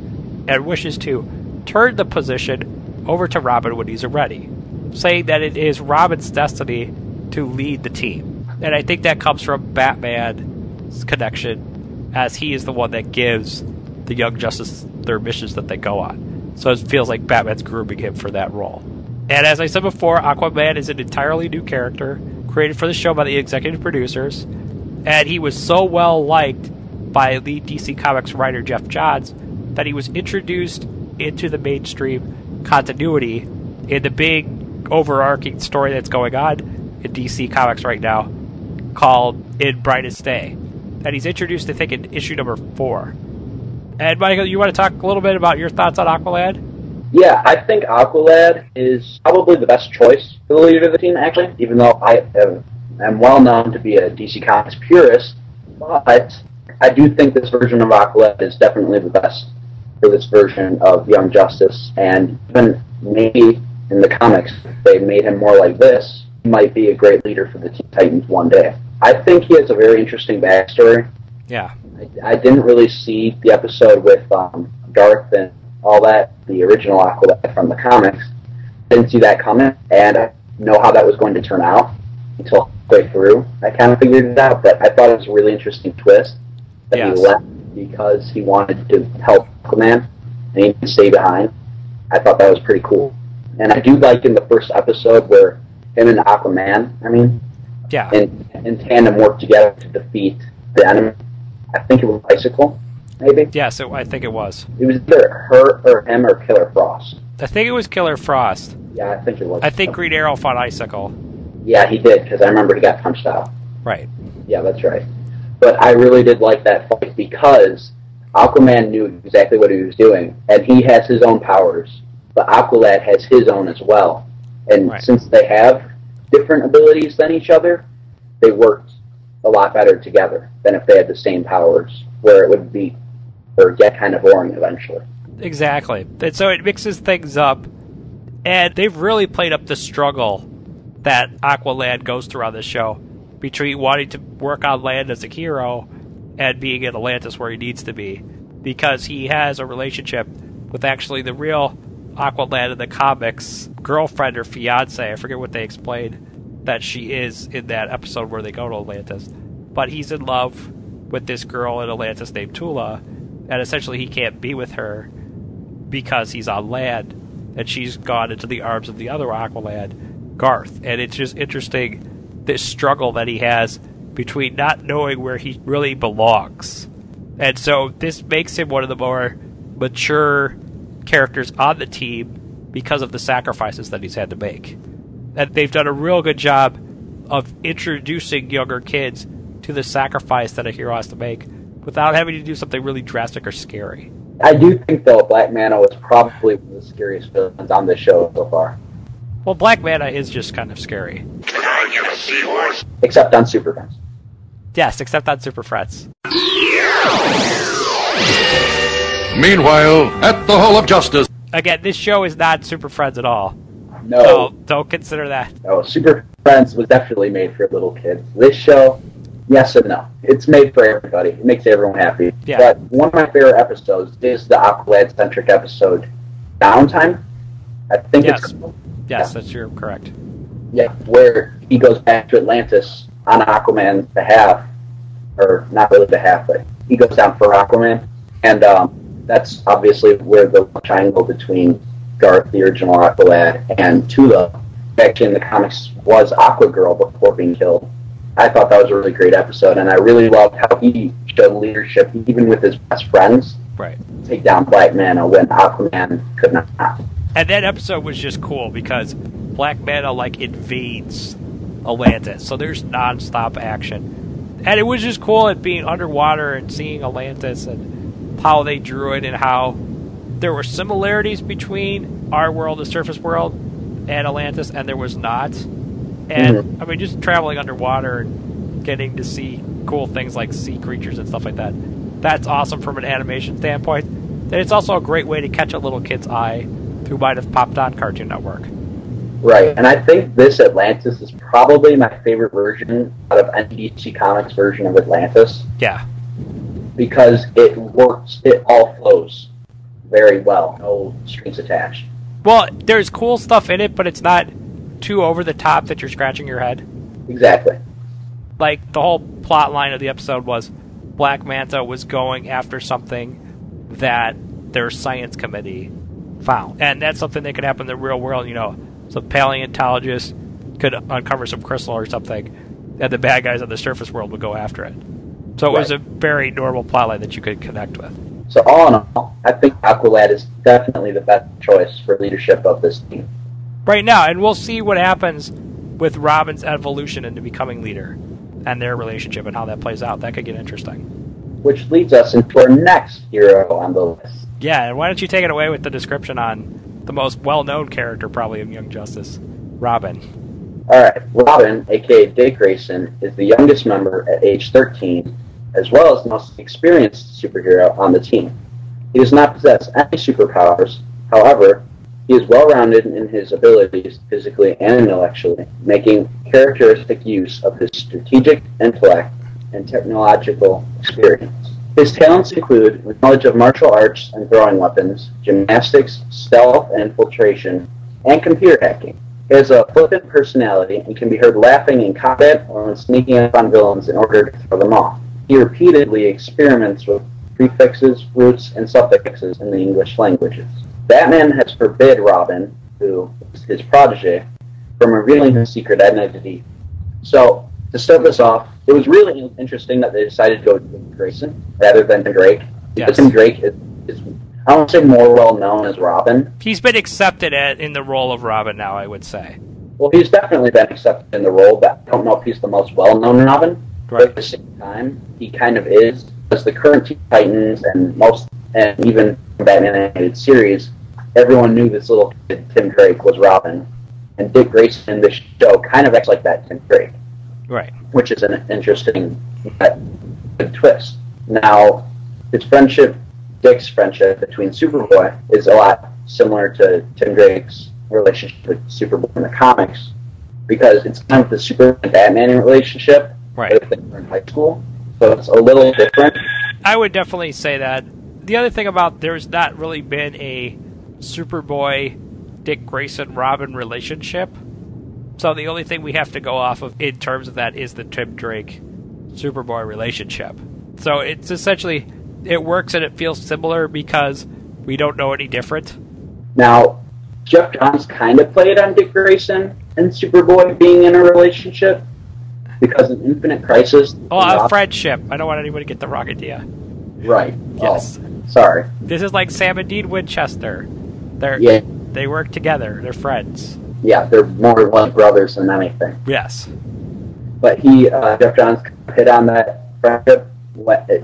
and wishes to turn the position over to Robin when he's ready, saying that it is Robin's destiny to lead the team. And I think that comes from Batman's connection, as he is the one that gives the Young Justice their missions that they go on. So it feels like Batman's grooming him for that role. And as I said before, Aquaman is an entirely new character created for the show by the executive producers, and he was so well liked by lead D C Comics writer Jeff Johns that he was introduced into the mainstream continuity in the big overarching story that's going on in D C Comics right now called In Brightest Day. And he's introduced, I think, in issue number four. And Michael, you want to talk a little bit about your thoughts on Aqualad? Yeah, I think Aqualad is probably the best choice for the leader of the team, actually, even though I am well known to be a D C Comics purist. But I do think this version of Rocklet is definitely the best for this version of Young Justice, and even maybe in the comics, if they made him more like this, he might be a great leader for the Teen Titans one day. I think he has a very interesting backstory. Yeah. I, I didn't really see the episode with um, Darth and all that, the original Aqualad from the comics. Didn't see that coming, and I didn't know how that was going to turn out until halfway through. I kind of figured it out, but I thought it was a really interesting twist that yes. he left because he wanted to help Aquaman, and he didn't stay behind. I thought that was pretty cool. And I do like in the first episode where him and Aquaman, I mean, yeah, in, in tandem work together to defeat the enemy. I think it was Bicycle, maybe? Yes, it, I think it was. It was either her or him or Killer Frost. I think it was Killer Frost. Yeah, I think it was. I think Green Arrow fought Icicle. Yeah, he did, because I remember he got punched out. Right. Yeah, that's right. But I really did like that fight because Aquaman knew exactly what he was doing, and he has his own powers, but Aqualad has his own as well. And right. since they have different abilities than each other, they worked a lot better together than if they had the same powers, where it would be or get kind of boring eventually. Exactly. And so it mixes things up, and they've really played up the struggle that Aqualad goes through on this show between wanting to work on land as a hero and being in Atlantis where he needs to be, because he has a relationship with actually the real Aqualad in the comics, girlfriend or fiance, I forget what they explained that she is in that episode where they go to Atlantis, but he's in love with this girl in Atlantis named Tula, and essentially he can't be with her because he's on land, and she's gone into the arms of the other Aqualad, Garth. And it's just interesting, this struggle that he has between not knowing where he really belongs. And so this makes him one of the more mature characters on the team because of the sacrifices that he's had to make. And they've done a real good job of introducing younger kids to the sacrifice that a hero has to make without having to do something really drastic or scary. I do think, though, Black Manta was probably one of the scariest villains on this show so far. Well, Black Manta is just kind of scary. Can I get a seahorse? Except on Super Friends. Yes, except on Super Friends. Meanwhile, at the Hall of Justice. Again, this show is not Super Friends at all. No. So don't consider that. No, Super Friends was definitely made for little kids. This show, yes and no. It's made for everybody. It makes everyone happy. Yeah. But one of my favorite episodes is the Aqualad-centric episode, Downtime. I think yes. it's called. Yes, yeah. that's you're correct. Yeah, where he goes back to Atlantis on Aquaman's behalf, or not really behalf, but he goes down for Aquaman, and um, that's obviously where the triangle between Garth, the original Aqualad, and Tula, actually in the comics, was Aqua Girl before being killed. I thought that was a really great episode, and I really loved how he showed leadership, even with his best friends, right. take down Black Manta when Aquaman could not. And that episode was just cool because Black Manta, like, invades Atlantis, so there's nonstop action. And it was just cool at being underwater and seeing Atlantis and how they drew it and how there were similarities between our world, the surface world, and Atlantis, and there was not. And, mm-hmm. I mean, just traveling underwater and getting to see cool things like sea creatures and stuff like that, that's awesome from an animation standpoint. And it's also a great way to catch a little kid's eye who might have popped on Cartoon Network. Right, and I think this Atlantis is probably my favorite version out of any D C Comics version of Atlantis. Yeah. Because it works, it all flows very well. No strings attached. Well, there's cool stuff in it, but it's not too over the top that you're scratching your head. Exactly. Like, the whole plot line of the episode was Black Manta was going after something that their science committee found. And that's something that could happen in the real world, you know. So paleontologists could uncover some crystal or something, and the bad guys on the surface world would go after it. So it right. was a very normal plot line that you could connect with. So all in all, I think Aqualad is definitely the best choice for leadership of this team. Right now, and we'll see what happens with Robin's evolution into becoming leader and their relationship and how that plays out. That could get interesting. Which leads us into our next hero on the list. Yeah, and why don't you take it away with the description on the most well-known character probably of Young Justice, Robin. All right, Robin, a k a. Dick Grayson, is the youngest member at age thirteen as well as the most experienced superhero on the team. He does not possess any superpowers, however, he is well-rounded in his abilities physically and intellectually, making characteristic use of his strategic intellect and technological experience. His talents include knowledge of martial arts and throwing weapons, gymnastics, stealth and infiltration, and computer hacking. He has a flippant personality and can be heard laughing in combat or when sneaking up on villains in order to throw them off. He repeatedly experiments with prefixes, roots, and suffixes in the English languages. Batman has forbid Robin, who is his protege, from revealing his secret identity. So, to start this off, it was really interesting that they decided to go with Tim Grayson rather than Tim Drake. Yes. Because Tim Drake is, is, I won't say more well-known as Robin. He's been accepted at, in the role of Robin now, I would say. Well, he's definitely been accepted in the role, but I don't know if he's the most well-known Robin. Right. But at the same time, he kind of is, because the current Titans and most, and even Batman animated series, everyone knew this little kid, Tim Drake, was Robin. And Dick Grayson in this show kind of acts like that, Tim Drake. Right. Which is an interesting twist. Now, his friendship, Dick's friendship between Superboy, is a lot similar to Tim Drake's relationship with Superboy in the comics, because it's kind of the Superman-Batman relationship. Right. They were in high school, so it's a little different. I would definitely say that. The other thing about there's not really been a Superboy, Dick Grayson, Robin relationship. So the only thing we have to go off of in terms of that is the Tim Drake Superboy relationship. So it's essentially, it works and it feels similar because we don't know any different. Now, Jeff Johns kind of played on Dick Grayson and Superboy being in a relationship because of Infinite Crisis. Oh, a friendship. I don't want anybody to get the wrong idea. Right. Yes. Oh, sorry. This is like Sam and Dean Winchester. They're, yeah. They work together. They're friends. Yeah, they're more like brothers than anything. Yes. But he, uh, Jeff Johns hit on that friendship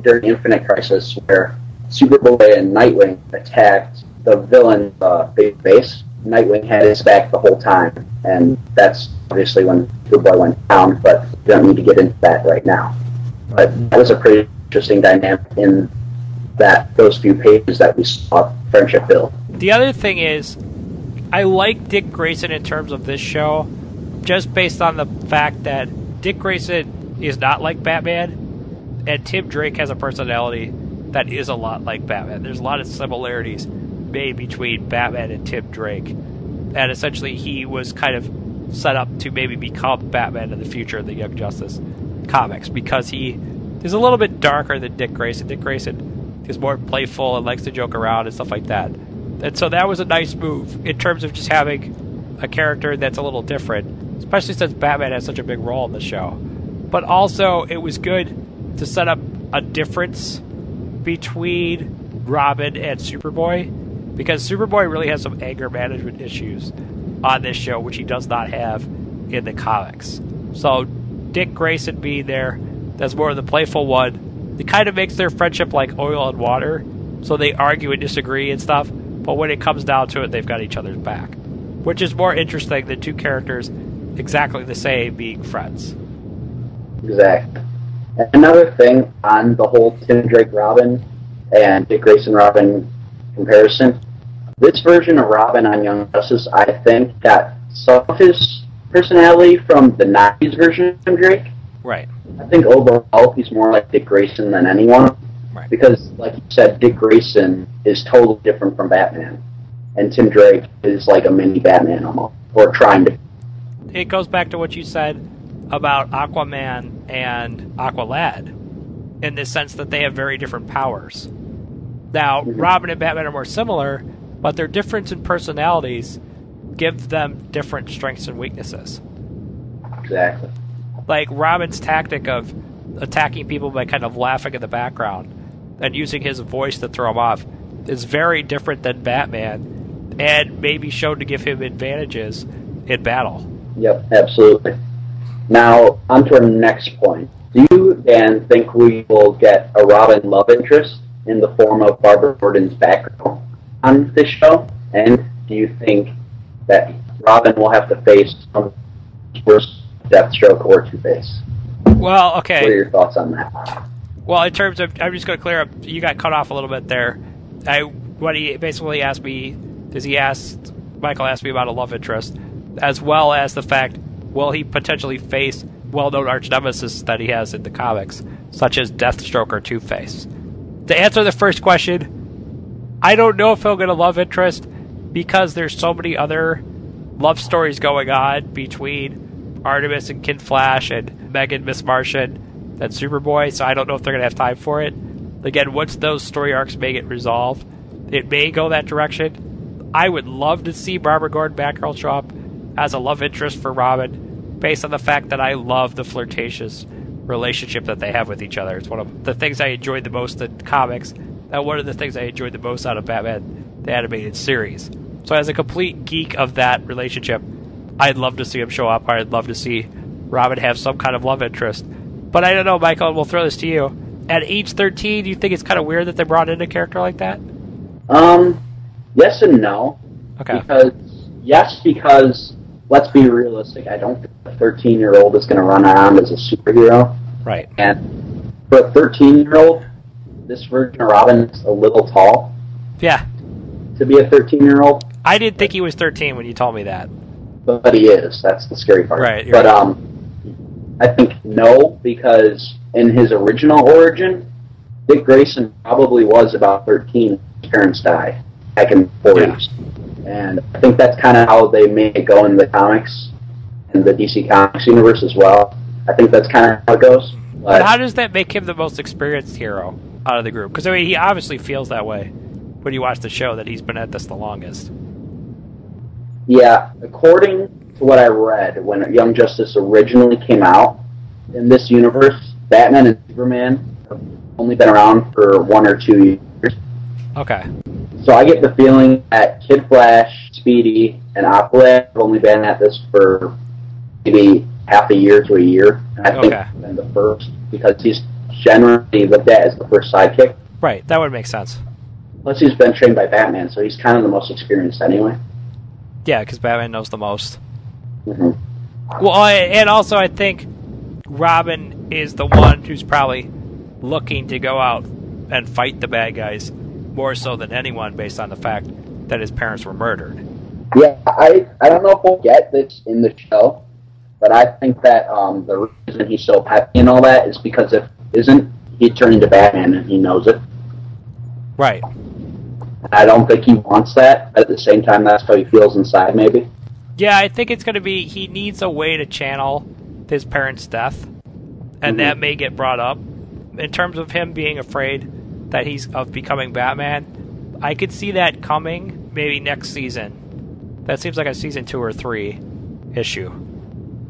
during Infinite Crisis, where Superboy and Nightwing attacked the villain's uh, big base. Nightwing had his back the whole time, and that's obviously when Superboy went down, but we don't need to get into that right now. But that was a pretty interesting dynamic in that those few pages that we saw friendship build. The other thing is, I like Dick Grayson in terms of this show, just based on the fact that Dick Grayson is not like Batman, and Tim Drake has a personality that is a lot like Batman. There's a lot of similarities made between Batman and Tim Drake, and essentially he was kind of set up to maybe become Batman in the future in the Young Justice comics, because he is a little bit darker than Dick Grayson. Dick Grayson is more playful and likes to joke around and stuff like that. And so that was a nice move in terms of just having a character that's a little different, especially since Batman has such a big role in the show. But also, it was good to set up a difference between Robin and Superboy, because Superboy really has some anger management issues on this show, which he does not have in the comics. So Dick Grayson being there, that's more of the playful one, it kind of makes their friendship like oil and water, so they argue and disagree and stuff. But when it comes down to it, they've got each other's back, which is more interesting than two characters exactly the same being friends. Exactly. Another thing on the whole Tim Drake Robin and Dick Grayson Robin comparison, this version of Robin on Young Justice, I think, got some of his personality from the nineties version of Tim Drake. Right. I think overall he's more like Dick Grayson than anyone. Right. Because, like you said, Dick Grayson is totally different from Batman. And Tim Drake is like a mini Batman almost, or trying to. It goes back to what you said about Aquaman and Aqualad, in the sense that they have very different powers. Now, mm-hmm. Robin and Batman are more similar, but their difference in personalities give them different strengths and weaknesses. Exactly. Like Robin's tactic of attacking people by kind of laughing in the background and using his voice to throw him off is very different than Batman, and maybe shown to give him advantages in battle. Yep, absolutely. Now, on to our next point. Do you, Dan, think we will get a Robin love interest in the form of Barbara Gordon's background on this show? And do you think that Robin will have to face some worse Deathstroke or Two-Face? Well, okay. What are your thoughts on that? Well, in terms of, I'm just going to clear up, you got cut off a little bit there. I, what he basically asked me is he asked, Michael asked me about a love interest, as well as the fact, will he potentially face well-known arch nemesis that he has in the comics, such as Deathstroke or Two-Face? To answer the first question, I don't know if he'll get a love interest because there's so many other love stories going on between Artemis and Kid Flash and Megan, Miss Martian, and Superboy, so I don't know if they're going to have time for it. Again, once those story arcs may get resolved, it may go that direction. I would love to see Barbara Gordon Batgirl show up as a love interest for Robin, based on the fact that I love the flirtatious relationship that they have with each other. It's one of the things I enjoyed the most in comics, and one of the things I enjoyed the most out of Batman, the animated series. So as a complete geek of that relationship, I'd love to see him show up, or I'd love to see Robin have some kind of love interest. But I don't know, Michael, and we'll throw this to you. At age thirteen, do you think it's kind of weird that they brought in a character like that? Um, yes and no. Okay. Because, yes, because, let's be realistic, I don't think a thirteen-year-old is going to run around as a superhero. Right. And for a thirteen-year-old, this version of Robin is a little tall. Yeah. To be a thirteen-year-old. I didn't think he was thirteen when you told me that. But, but he is. That's the scary part. Right. But right. um, I think no, because in his original origin, Dick Grayson probably was about thirteen when his parents died back in the forties. Yeah. And I think that's kind of how they make it go in the comics and the D C Comics universe as well. I think that's kind of how it goes. But how does that make him the most experienced hero out of the group? Because I mean, he obviously feels that way when you watch the show, that he's been at this the longest. Yeah, according to what I read, when Young Justice originally came out, in this universe, Batman and Superman have only been around for one or two years. Okay. So I get the feeling that Kid Flash, Speedy, and Aqualad have only been at this for maybe half a year to a year. And I think okay. he's been the first, because he's generally looked at as the first sidekick. Right, that would make sense. Plus, he's been trained by Batman, so he's kind of the most experienced anyway. Yeah, because Batman knows the most. Mm-hmm. Well, and also I think Robin is the one who's probably looking to go out and fight the bad guys more so than anyone, based on the fact that his parents were murdered. Yeah, I, I don't know if we'll get this in the show, but I think that um, the reason he's so happy and all that is because if he isn't, he'd turn into Batman, and he knows it. Right. I don't think he wants that, but at the same time, that's how he feels inside, maybe. Yeah, I think it's going to be, he needs a way to channel his parents' death, and mm-hmm. that may get brought up. In terms of him being afraid that he's of becoming Batman, I could see that coming maybe next season. That seems like a season two or three issue.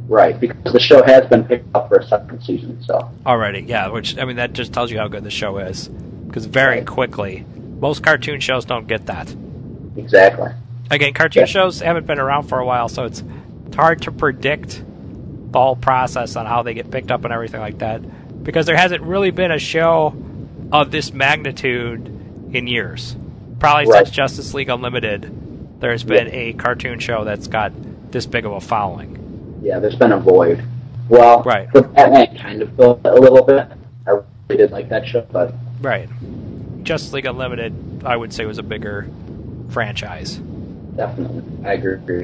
Right, because the show has been picked up for a second season, so. Already, yeah, which, I mean, that just tells you how good the show is. Because very right. quickly, most cartoon shows don't get that. Exactly. Again, cartoon yeah. shows haven't been around for a while, so it's hard to predict the whole process on how they get picked up and everything like that, because there hasn't really been a show of this magnitude in years. Probably right. since Justice League Unlimited, there's been yeah. a cartoon show that's got this big of a following. Yeah, there's been a void. Well, right. Batman kind of filled a little bit. I really did like that show, but... Right. Justice League Unlimited, I would say, was a bigger franchise. Definitely. I agree.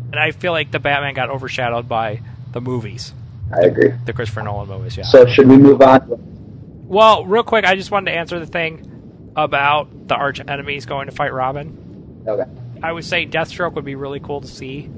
And I feel like the Batman got overshadowed by the movies. I agree. The Christopher Nolan movies, yeah. So should we move on? Well, real quick, I just wanted to answer the thing about the arch enemies going to fight Robin. Okay. I would say Deathstroke would be really cool to see.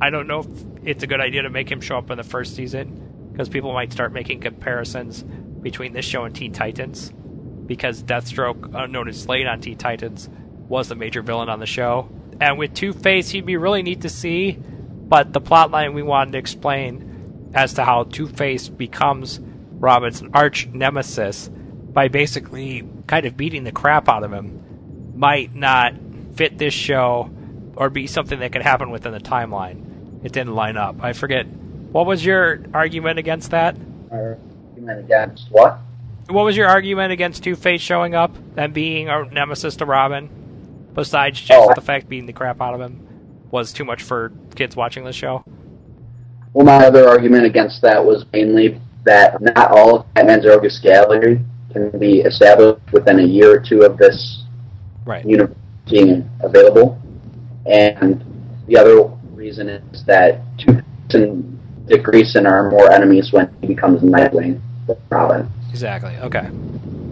I don't know if it's a good idea to make him show up in the first season, because people might start making comparisons between this show and Teen Titans, because Deathstroke, uh, known as Slade on Teen Titans, was the major villain on the show. And with Two-Face, he'd be really neat to see, but the plotline we wanted to explain as to how Two-Face becomes Robin's arch nemesis by basically kind of beating the crap out of him might not fit this show or be something that could happen within the timeline. It didn't line up. I forget. What was your argument against that? Our argument against what? What was your argument against Two-Face showing up and being a nemesis to Robin, besides just oh. the fact beating the crap out of him was too much for kids watching this show? Well, my other argument against that was mainly that not all of Batman's Rogues Gallery can be established within a year or two of this right. universe being available. And the other reason is that Dick Grayson are more enemies when he becomes Nightwing than Robin. Exactly, okay.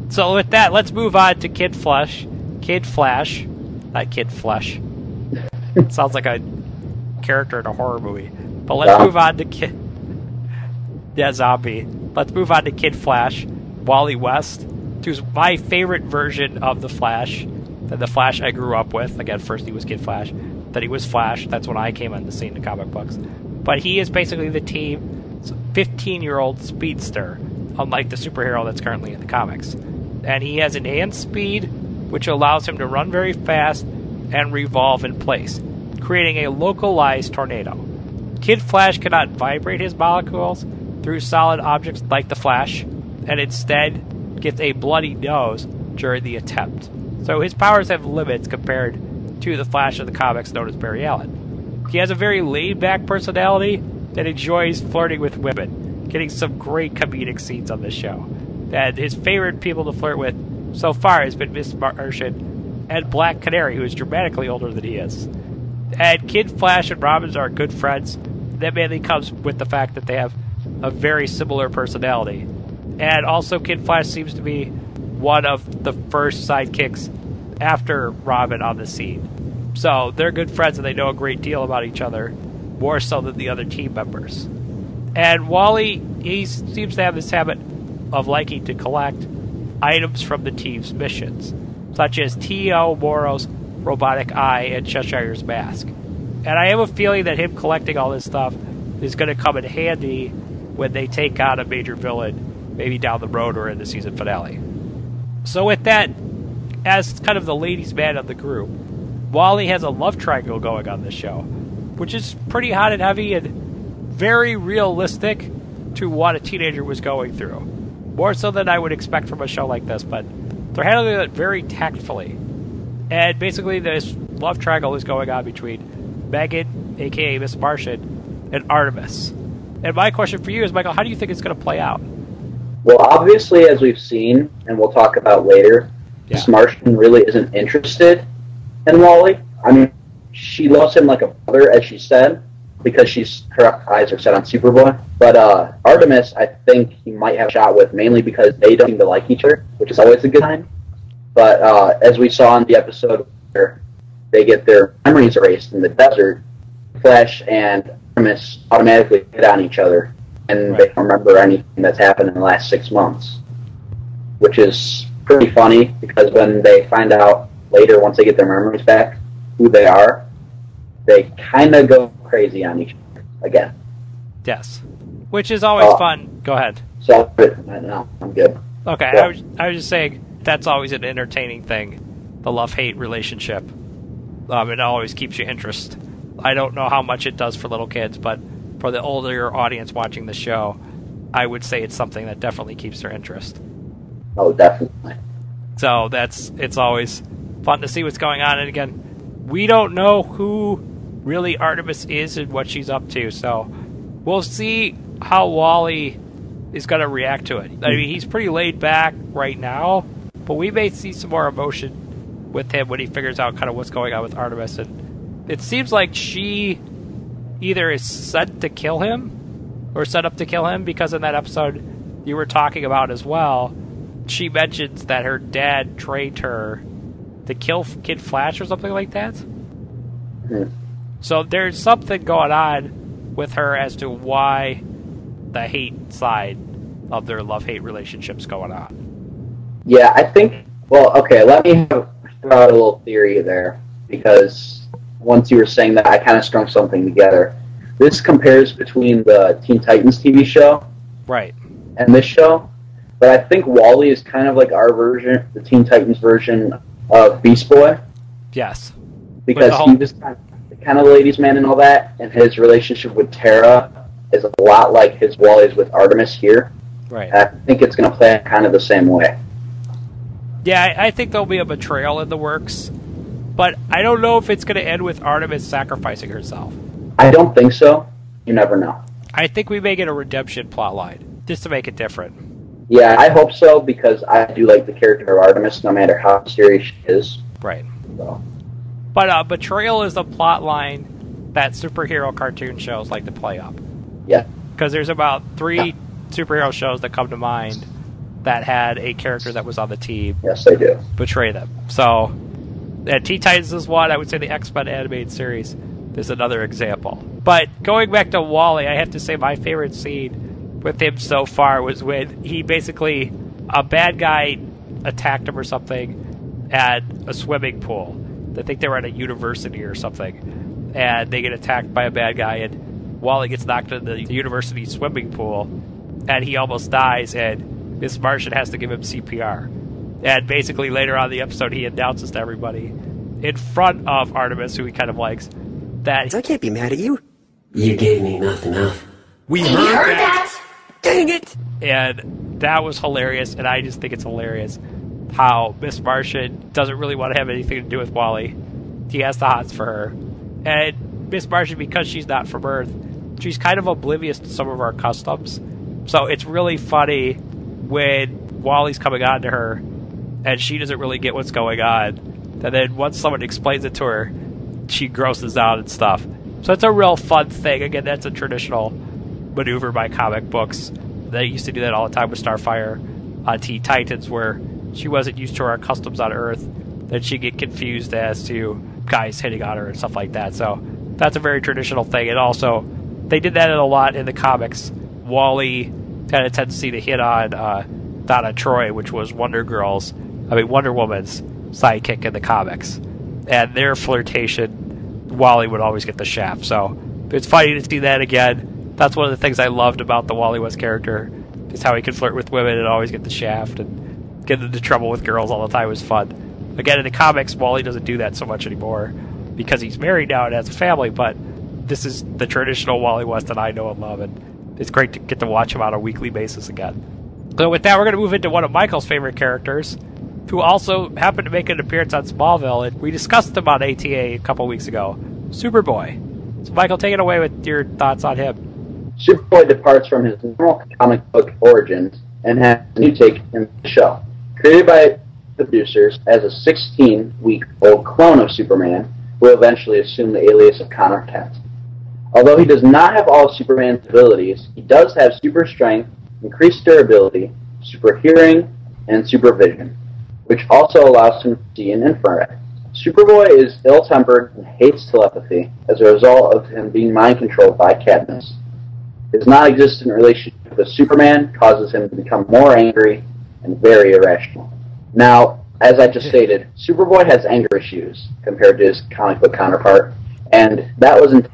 So with that, let's move on to Kid Flash. Kid Flash. Not Kid Flesh. Sounds like a character in a horror movie. But let's yeah. move on to Kid... Yeah, zombie. Let's move on to Kid Flash. Wally West, who's my favorite version of the Flash. Then the Flash I grew up with. Again, first he was Kid Flash. Then he was Flash. That's when I came on the scene in comic books. But he is basically the team fifteen-year-old speedster, unlike the superhero that's currently in the comics. And he has enhanced speed, which allows him to run very fast and revolve in place, creating a localized tornado. Kid Flash cannot vibrate his molecules through solid objects like the Flash, and instead gets a bloody nose during the attempt. So his powers have limits compared to the Flash of the comics known as Barry Allen. He has a very laid-back personality that enjoys flirting with women, getting some great comedic scenes on this show. And his favorite people to flirt with so far has been Miss Martian and Black Canary, who is dramatically older than he is. And Kid Flash and Robin are good friends. That mainly comes with the fact that they have a very similar personality. And also Kid Flash seems to be one of the first sidekicks after Robin on the scene. So they're good friends and they know a great deal about each other, more so than the other team members. And Wally, he seems to have this habit of liking to collect items from the team's missions, such as T O. Morrow's Robotic Eye and Cheshire's Mask. And I have a feeling that him collecting all this stuff is going to come in handy when they take on a major villain, maybe down the road or in the season finale. So with that, as kind of the ladies' man of the group, Wally has a love triangle going on this show, which is pretty hot and heavy and very realistic to what a teenager was going through. More so than I would expect from a show like this, but they're handling it very tactfully. And basically this love triangle is going on between Megan, a k a. Miss Martian, and Artemis. And my question for you is, Michael, how do you think it's going to play out? Well, obviously, as we've seen, and we'll talk about later, yeah. Miss Martian really isn't interested in Wally. I mean, she loves him like a brother, as she said, because she's her eyes are set on Superboy. But uh, Artemis, I think he might have a shot with, mainly because they don't seem to like each other, which is always a good time. But uh, as we saw in the episode where they get their memories erased in the desert, Flash and automatically hit on each other, and right. they don't remember anything that's happened in the last six months, which is pretty funny because when they find out later, once they get their memories back, who they are, they kind of go crazy on each other again. Yes, which is always uh, fun. Go ahead. So no, I'm good. Okay, yeah. I was I was just saying that's always an entertaining thing, the love-hate relationship. Um, it always keeps you interested. I don't know how much it does for little kids, but for the older audience watching the show, I would say it's something that definitely keeps their interest. Oh, definitely. So that's it's always fun to see what's going on. And again, we don't know who really Artemis is and what she's up to, so we'll see how Wally is going to react to it. I mean, he's pretty laid back right now, but we may see some more emotion with him when he figures out kind of what's going on with Artemis. And it seems like she either is set to kill him or set up to kill him, because in that episode you were talking about as well, she mentions that her dad trained her to kill Kid Flash or something like that. Mm-hmm. So there's something going on with her as to why the hate side of their love-hate relationship's going on. Yeah, I think... Well, okay, let me throw out a little theory there, because... once you were saying that, I kind of strung something together. This compares between the Teen Titans T V show right. and this show. But I think Wally is kind of like our version, the Teen Titans version of Beast Boy. Yes. Because whole- he was kind of the kind of ladies' man and all that, and his relationship with Tara is a lot like his Wally's with Artemis here. Right. And I think it's going to play out kind of the same way. Yeah, I think there'll be a betrayal in the works. But I don't know if it's going to end with Artemis sacrificing herself. I don't think so. You never know. I think we may get a redemption plotline. just to make it different. Yeah, I hope so, because I do like the character of Artemis, no matter how serious she is. Right. So. But uh, Betrayal is the plot line that superhero cartoon shows like to play up. Yeah. Because there's about three yeah. superhero shows that come to mind that had a character that was on the team. Yes, they do. Betray them. So, uh, Teen Titans is one. I would say the X-Men animated series is another example. But going back to Wally, I have to say my favorite scene with him so far was when he basically, a bad guy attacked him or something at a swimming pool. I think they were at a university or something. And they get attacked by a bad guy, and Wally gets knocked into the university swimming pool, and he almost dies, and Miss Martian has to give him C P R. And basically later on in the episode, he announces to everybody in front of Artemis, who he kind of likes, that I can't be mad at you. You gave me nothing else. We heard, heard that. that! Dang it! And that was hilarious, and I just think it's hilarious how Miss Martian doesn't really want to have anything to do with Wally. He has the hots for her. And Miss Martian, because she's not from Earth, she's kind of oblivious to some of our customs. So it's really funny when Wally's coming on to her and she doesn't really get what's going on. And then once someone explains it to her, she grosses out and stuff. So it's a real fun thing. Again, that's a traditional maneuver by comic books. They used to do that all the time with Starfire on Teen Titans, where she wasn't used to our customs on Earth, then she'd get confused as to guys hitting on her and stuff like that. So that's a very traditional thing. And also, they did that a lot in the comics. Wally had a tendency to hit on uh, Donna Troy, which was Wonder Girl's, I mean Wonder Woman's sidekick in the comics. And their flirtation, Wally would always get the shaft. So it's funny to see that again. That's one of the things I loved about the Wally West character, is how he could flirt with women and always get the shaft and get into trouble with girls all the time. It was fun. Again, in the comics, Wally doesn't do that so much anymore because he's married now and has a family, but this is the traditional Wally West that I know and love, and it's great to get to watch him on a weekly basis again. So with that, we're going to move into one of Michael's favorite characters, who also happened to make an appearance on Smallville, and we discussed him on A T A a couple weeks ago, Superboy. So Michael, take it away with your thoughts on him. Superboy departs from his normal comic book origins and has a new take in the show. Created by the producers as a sixteen-week-old clone of Superman, who will eventually assume the alias of Connor Kent. Although he does not have all of Superman's abilities, he does have super strength, increased durability, super hearing, and super vision, which also allows him to see in infrared. Superboy is ill-tempered and hates telepathy as a result of him being mind-controlled by Cadmus. His non-existent relationship with Superman causes him to become more angry and very irrational. Now, as I just stated, Superboy has anger issues compared to his comic book counterpart, and that was intentional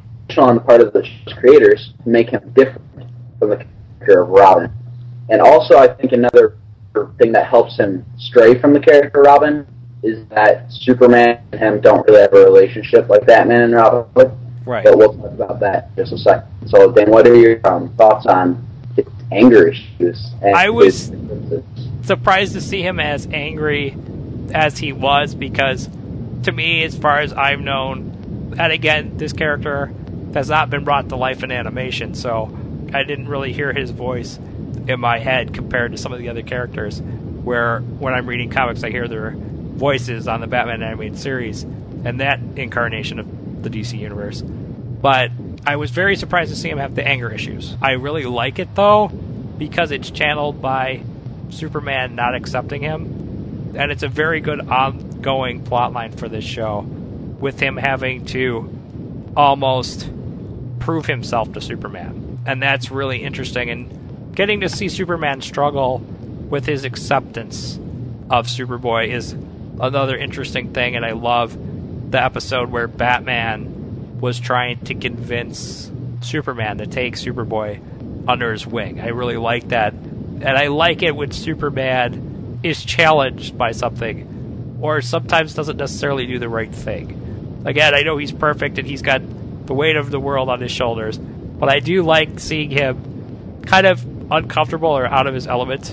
on the part of the show's creators to make him different from the character of Robin. And also, I think another thing that helps him stray from the character Robin is that Superman and him don't really have a relationship like Batman and Robin would. Right. But we'll talk about that in just a second. So, Dan, what are your um, thoughts on his anger issues? And I was... surprised to see him as angry as he was, because to me, as far as I've known, and again, this character has not been brought to life in animation, so I didn't really hear his voice in my head compared to some of the other characters, where when I'm reading comics I hear their voices on the Batman animated series and that incarnation of the D C universe. But I was very surprised to see him have the anger issues. I really like it though, because it's channeled by Superman not accepting him, and it's a very good ongoing plotline for this show, with him having to almost prove himself to Superman, and that's really interesting, and getting to see Superman struggle with his acceptance of Superboy is another interesting thing. And I love the episode where Batman was trying to convince Superman to take Superboy under his wing. I really like that. And I like it when Superman is challenged by something or sometimes doesn't necessarily do the right thing. Again, I know he's perfect and he's got the weight of the world on his shoulders, but I do like seeing him kind of uncomfortable or out of his element.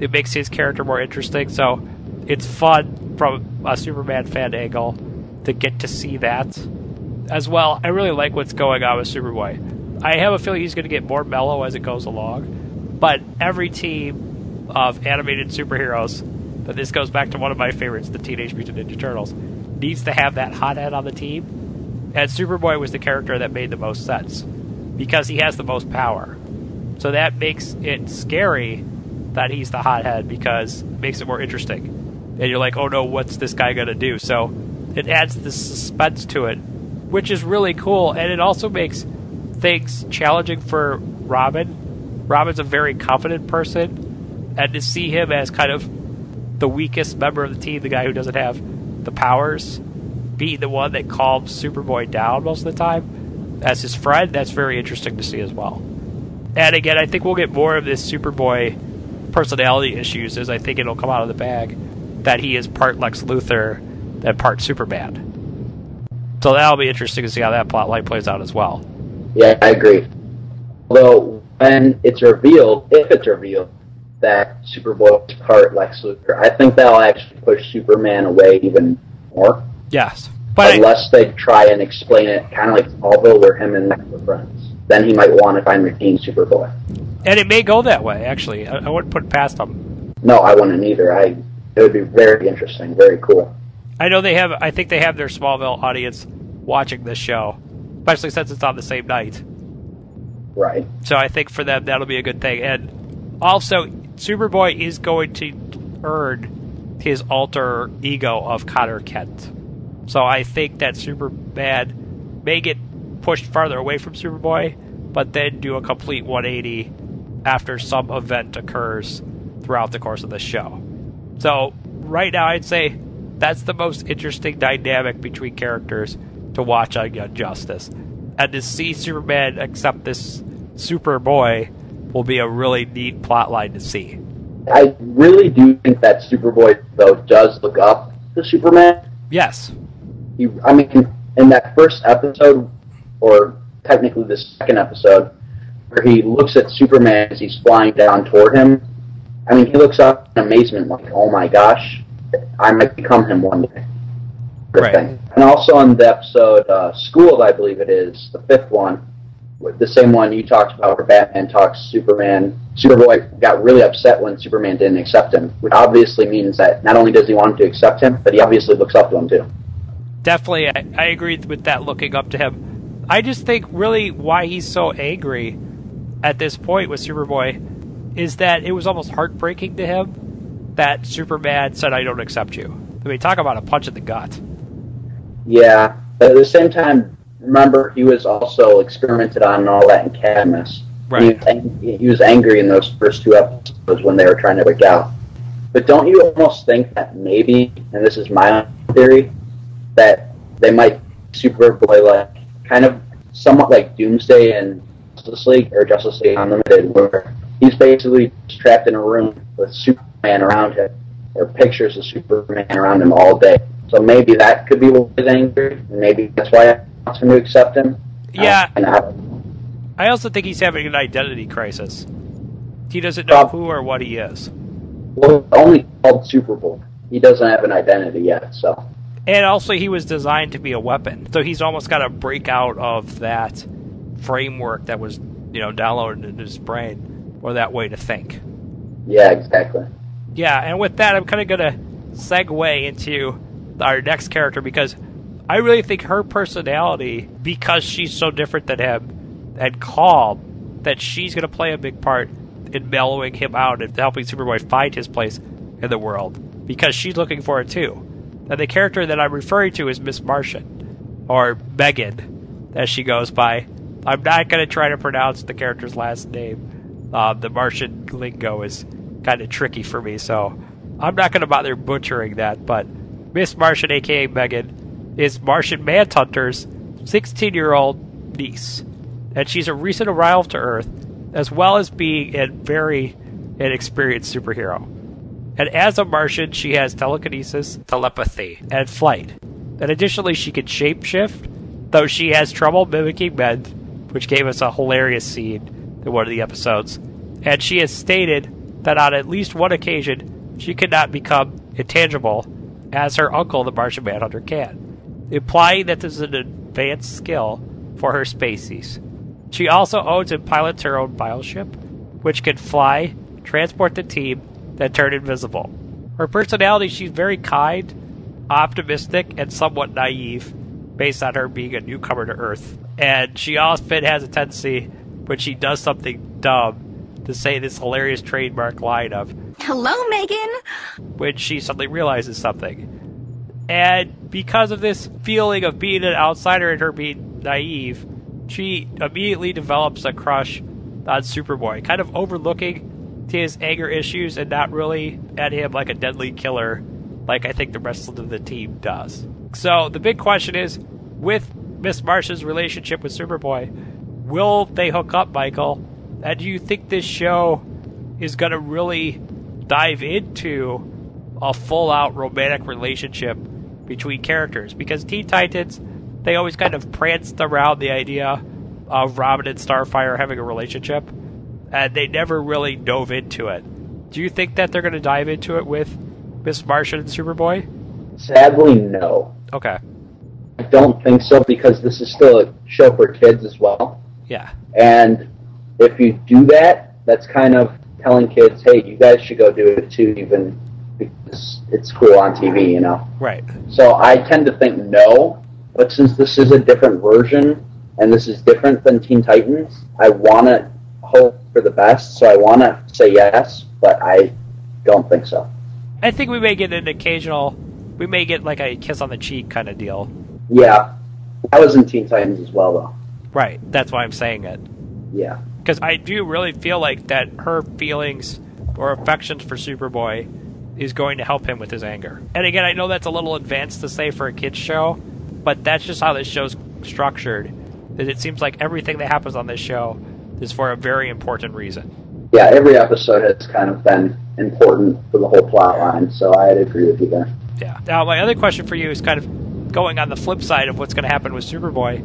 It makes his character more interesting, so it's fun from a Superman fan angle to get to see that. As well, I really like what's going on with Superboy. I have a feeling he's going to get more mellow as it goes along. But every team of animated superheroes, but this goes back to one of my favorites, the Teenage Mutant Ninja Turtles, needs to have that hothead on the team. And Superboy was the character that made the most sense because he has the most power. So that makes it scary that he's the hothead because it makes it more interesting. And you're like, oh no, what's this guy going to do? So it adds this suspense to it, which is really cool. And it also makes things challenging for Robin. Robin's a very confident person. And to see him as kind of the weakest member of the team, the guy who doesn't have the powers, being the one that calms Superboy down most of the time as his friend, that's very interesting to see as well. And again, I think we'll get more of this Superboy personality issues as I think it'll come out of the bag, that he is part Lex Luthor and part Superman. So that'll be interesting to see how that plotline plays out as well. Yeah, I agree. Although, when it's revealed, if it's revealed, that Superboy is part Lex Luthor, I think that'll actually push Superman away even more. Yes. But unless I... they try and explain it, kind of like Smallville, where him and Lex were friends. Then he might want to find redeemed Superboy. And it may go that way, actually. I, I wouldn't put it past him. No, I wouldn't either. I, it would be very interesting, very cool. I know they have, I think they have their Smallville audience watching this show, especially since it's on the same night. Right. So I think for them, that'll be a good thing. And also, Superboy is going to earn his alter ego of Connor Kent. So I think that Superman may get pushed farther away from Superboy, but then do a complete one eighty after some event occurs throughout the course of the show. So right now, I'd say that's the most interesting dynamic between characters to watch on Young Justice. And to see Superman accept this Superboy will be a really neat plotline to see. I really do think that Superboy, though, does look up to Superman. Yes. He, I mean, in that first episode, or technically the second episode, where he looks at Superman as he's flying down toward him, I mean, he looks up in amazement, like, oh my gosh, I might become him one day. Right. Thing. And also on the episode uh, Schooled, I believe it is, the fifth one, the same one you talked about where Batman talks Superman. Superboy got really upset when Superman didn't accept him, which obviously means that not only does he want him to accept him, but he obviously looks up to him too. Definitely, I, I agree with that, looking up to him. I just think really why he's so angry at this point with Superboy is that it was almost heartbreaking to him that Superman said, I don't accept you. I mean, talk about a punch in the gut. Yeah, but at the same time, remember, he was also experimented on and all that in Cadmus. Right. He, he was angry in those first two episodes when they were trying to break out. But don't you almost think that maybe, and this is my theory, that they might Superboy, like, kind of somewhat like Doomsday in Justice League, or Justice League Unlimited, where he's basically trapped in a room with Superman around him, or pictures of Superman around him all day. So maybe that could be what he's angry. Maybe that's why I want him to accept him. Yeah. Uh, I also think he's having an identity crisis. He doesn't know Probably. who or what he is. Well, only called Superboy. He doesn't have an identity yet, so. And also he was designed to be a weapon. So he's almost got to break out of that framework that was, you know, downloaded into his brain, or that way to think. Yeah, exactly. Yeah, and with that, I'm kind of going to segue into our next character, because I really think her personality, because she's so different than him and calm, that she's going to play a big part in mellowing him out and helping Superboy find his place in the world, because she's looking for it too. And the character that I'm referring to is Miss Martian, or Megan, as she goes by. I'm not going to try to pronounce the character's last name. Uh, the Martian lingo is kind of tricky for me, so I'm not going to bother butchering that, but Miss Martian, a k a. Megan, is Martian Manhunter's sixteen-year-old niece, and she's a recent arrival to Earth, as well as being a very inexperienced superhero. And as a Martian, she has telekinesis, telepathy, and flight. And additionally, she can shapeshift, though she has trouble mimicking men, which gave us a hilarious scene in one of the episodes. And she has stated that on at least one occasion, she could not become intangible, as her uncle, the Martian Manhunter, can, implying that this is an advanced skill for her species. She also owns and pilots her own bioship, which can fly, transport the team, then turn invisible. Her personality, she's very kind, optimistic, and somewhat naive, based on her being a newcomer to Earth. And she often has a tendency, when she does something dumb, to say this hilarious trademark line of, "Hello, Megan!" when she suddenly realizes something. And because of this feeling of being an outsider and her being naive, she immediately develops a crush on Superboy, kind of overlooking his anger issues and not really at him like a deadly killer like I think the rest of the team does. So the big question is, with Miss Marsh's relationship with Superboy, will they hook up, Michael? And do you think this show is going to really dive into a full-out romantic relationship between characters? Because Teen Titans, they always kind of pranced around the idea of Robin and Starfire having a relationship, and they never really dove into it. Do you think that they're going to dive into it with Miss Martian and Superboy? Sadly, no. Okay. I don't think so, because this is still a show for kids as well. Yeah. And if you do that, that's kind of telling kids, hey, you guys should go do it too, even because it's cool on T V, you know? Right. So I tend to think no, but since this is a different version, and this is different than Teen Titans, I want to hope for the best, so I want to say yes, but I don't think so. I think we may get an occasional, we may get like a kiss on the cheek kind of deal. Yeah. That was in Teen Titans as well, though. Right. That's why I'm saying it. Yeah. Because I do really feel like that her feelings or affections for Superboy is going to help him with his anger. And again, I know that's a little advanced to say for a kid's show, but that's just how this show's structured. That it seems like everything that happens on this show is for a very important reason. Yeah, every episode has kind of been important for the whole plot line, so I'd agree with you there. Yeah. Now, my other question for you is kind of going on the flip side of what's going to happen with Superboy.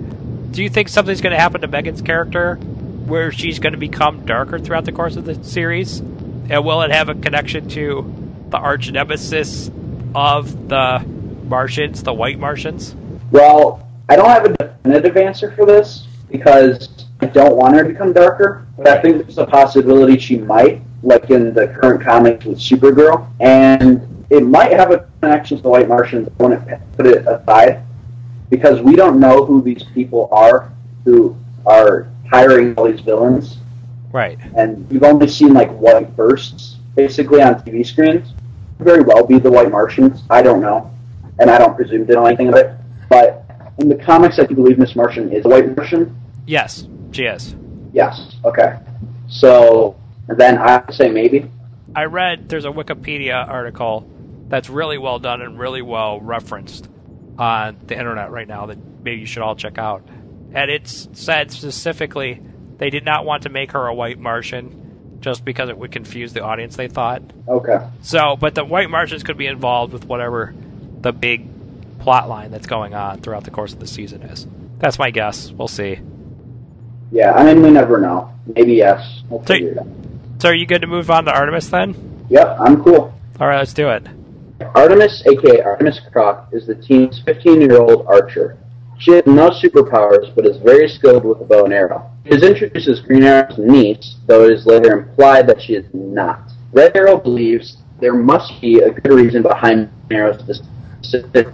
Do you think something's going to happen to Megan's character where she's going to become darker throughout the course of the series? And will it have a connection to the arch nemesis of the Martians, the White Martians? Well, I don't have a definitive answer for this because I don't want her to become darker, but I think there's a possibility she might, like in the current comics with Supergirl, and it might have a connection to the White Martians. I want to put it aside because we don't know who these people are who are hiring all these villains. Right. And we've only seen like white bursts basically on T V screens. Very well be the White Martians. I don't know. And I don't presume to know anything of it. But in the comics, I do believe Miss Martian is a White Martian. Yes, she is. Yes, okay. So then I would say maybe. I read there's a Wikipedia article that's really well done and really well referenced on the internet right now that maybe you should all check out. And it said specifically they did not want to make her a White Martian just because it would confuse the audience, they thought. Okay. So, but the White Martians could be involved with whatever the big plot line that's going on throughout the course of the season is. That's my guess. We'll see. Yeah, I mean, we never know. Maybe yes. We'll so, figure it out. So are you good to move on to Artemis then? Yep, I'm cool. All right, let's do it. Artemis, a k a. Artemis Croc, is the team's fifteen-year-old archer. She has no superpowers, but is very skilled with the bow and arrow. She is introduced as Green Arrow's niece, though it is later implied that she is not. Red Arrow believes there must be a good reason behind Green Arrow's decision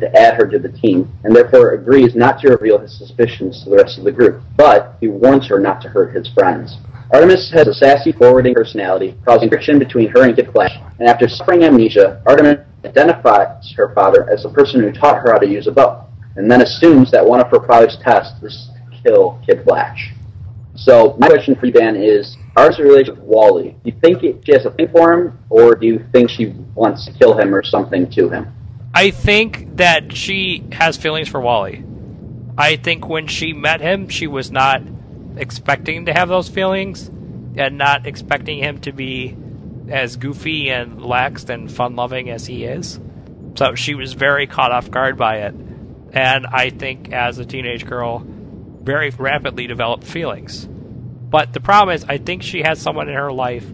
to add her to the team, and therefore agrees not to reveal his suspicions to the rest of the group, but he warns her not to hurt his friends. Artemis has a sassy, forwarding personality, causing friction between her and Kid Flash, and after suffering amnesia, Artemis identifies her father as the person who taught her how to use a bow, and then assumes that one of her father's tests is to kill Kid Flash. So my question for you, Dan, is ours relationship with Wally. Do you think it, she has a thing for him, or do you think she wants to kill him or something to him? I think that she has feelings for Wally. I think when she met him, she was not expecting to have those feelings and not expecting him to be as goofy and laxed and fun-loving as he is. So she was very caught off guard by it. And I think as a teenage girl, very rapidly developed feelings. But the problem is, I think she has someone in her life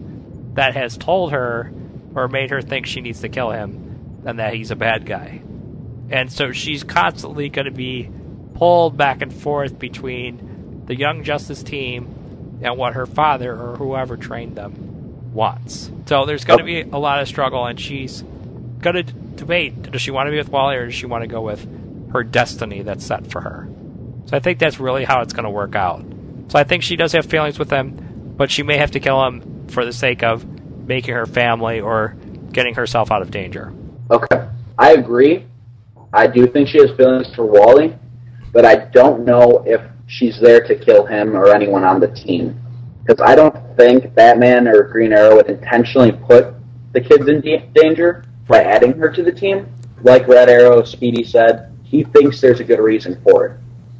that has told her or made her think she needs to kill him and that he's a bad guy. And so she's constantly going to be pulled back and forth between the Young Justice team at what her father or whoever trained them wants. So there's going to be a lot of struggle, and she's going to debate, does she want to be with Wally or does she want to go with her destiny that's set for her? So I think that's really how it's going to work out. So I think she does have feelings with him, but she may have to kill him for the sake of making her family or getting herself out of danger. Okay. I agree. I do think she has feelings for Wally, but I don't know if she's there to kill him or anyone on the team. Because I don't think Batman or Green Arrow would intentionally put the kids in danger by adding her to the team. Like Red Arrow, Speedy said, he thinks there's a good reason for it,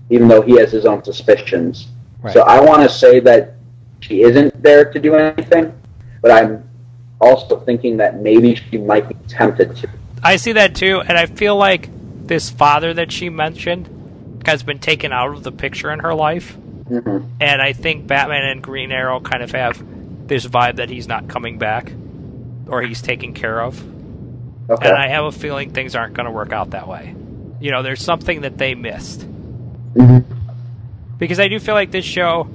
even though he has his own suspicions. Right. So I want to say that she isn't there to do anything, but I'm also thinking that maybe she might be tempted to. I see that too, and I feel like this father that she mentioned has been taken out of the picture in her life. Mm-hmm. And I think Batman and Green Arrow kind of have this vibe that he's not coming back or he's taken care of. Okay. And I have a feeling things aren't going to work out that way. You know, there's something that they missed. Mm-hmm. Because I do feel like this show,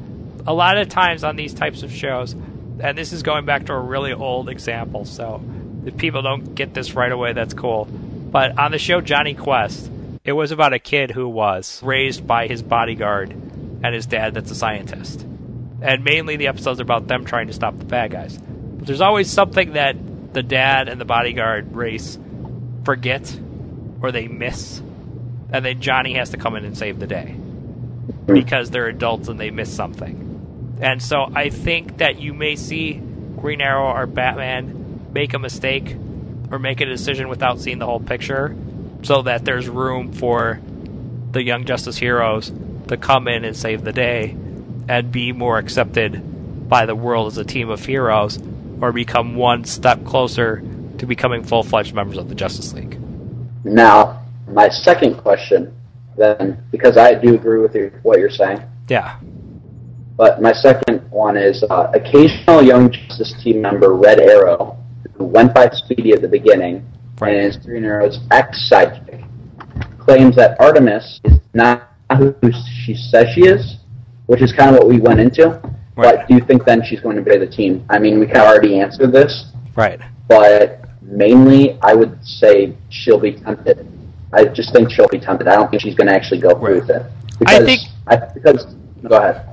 a lot of times on these types of shows, and this is going back to a really old example, so if people don't get this right away, that's cool. But on the show Johnny Quest, it was about a kid who was raised by his bodyguard and his dad that's a scientist. And mainly the episodes are about them trying to stop the bad guys. But there's always something that the dad and the bodyguard race forget or they miss. And then Johnny has to come in and save the day because they're adults and they miss something. And so I think that you may see Green Arrow or Batman make a mistake or make a decision without seeing the whole picture so that there's room for the Young Justice heroes to come in and save the day and be more accepted by the world as a team of heroes or become one step closer to becoming full-fledged members of the Justice League. Now, my second question then, because I do agree with your, what you're saying. Yeah. But my second one is uh, occasional Young Justice team member Red Arrow went by Speedy at the beginning, right, and his Green Arrow's ex-sidekick claims that Artemis is not who she says she is, which is kind of what we went into, right. But do you think then she's going to betray the team? I mean, we kind of already answered this, right? But mainly, I would say she'll be tempted. I just think she'll be tempted. I don't think she's going to actually go through right. with it. Because I think... I, because, go ahead.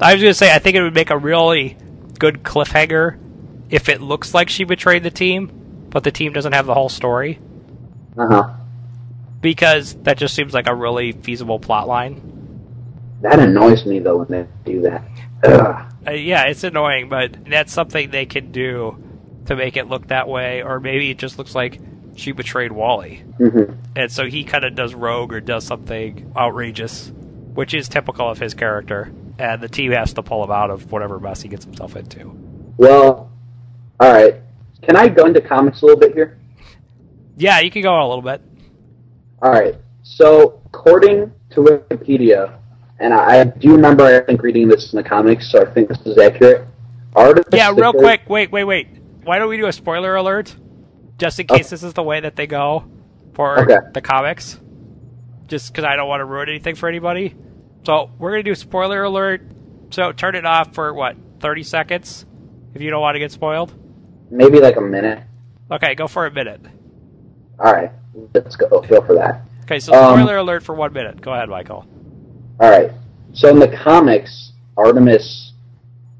I was going to say, I think it would make a really good cliffhanger if it looks like she betrayed the team, but the team doesn't have the whole story. Uh-huh. Because that just seems like a really feasible plot line. That annoys me, though, when they do that. Uh, yeah, it's annoying, but that's something they can do to make it look that way, or maybe it just looks like she betrayed Wally. Mm-hmm. And so he kind of does rogue or does something outrageous, which is typical of his character, and the team has to pull him out of whatever mess he gets himself into. Well... All right. Can I go into comics a little bit here? Yeah, you can go on a little bit. All right. So, according to Wikipedia, and I, I do remember, I think, reading this in the comics, so I think this is accurate. Artemis yeah, real the... quick. Wait, wait, wait. Why don't we do a spoiler alert? Just in case oh. this is the way that they go for okay. the comics. Just because I don't want to ruin anything for anybody. So, we're going to do spoiler alert. So, turn it off for, what, thirty seconds? If you don't want to get spoiled? Maybe like a minute. Okay, go for a minute. All right, let's go, go for that. Okay, so spoiler um, alert for one minute. Go ahead, Michael. All right, so in the comics, Artemis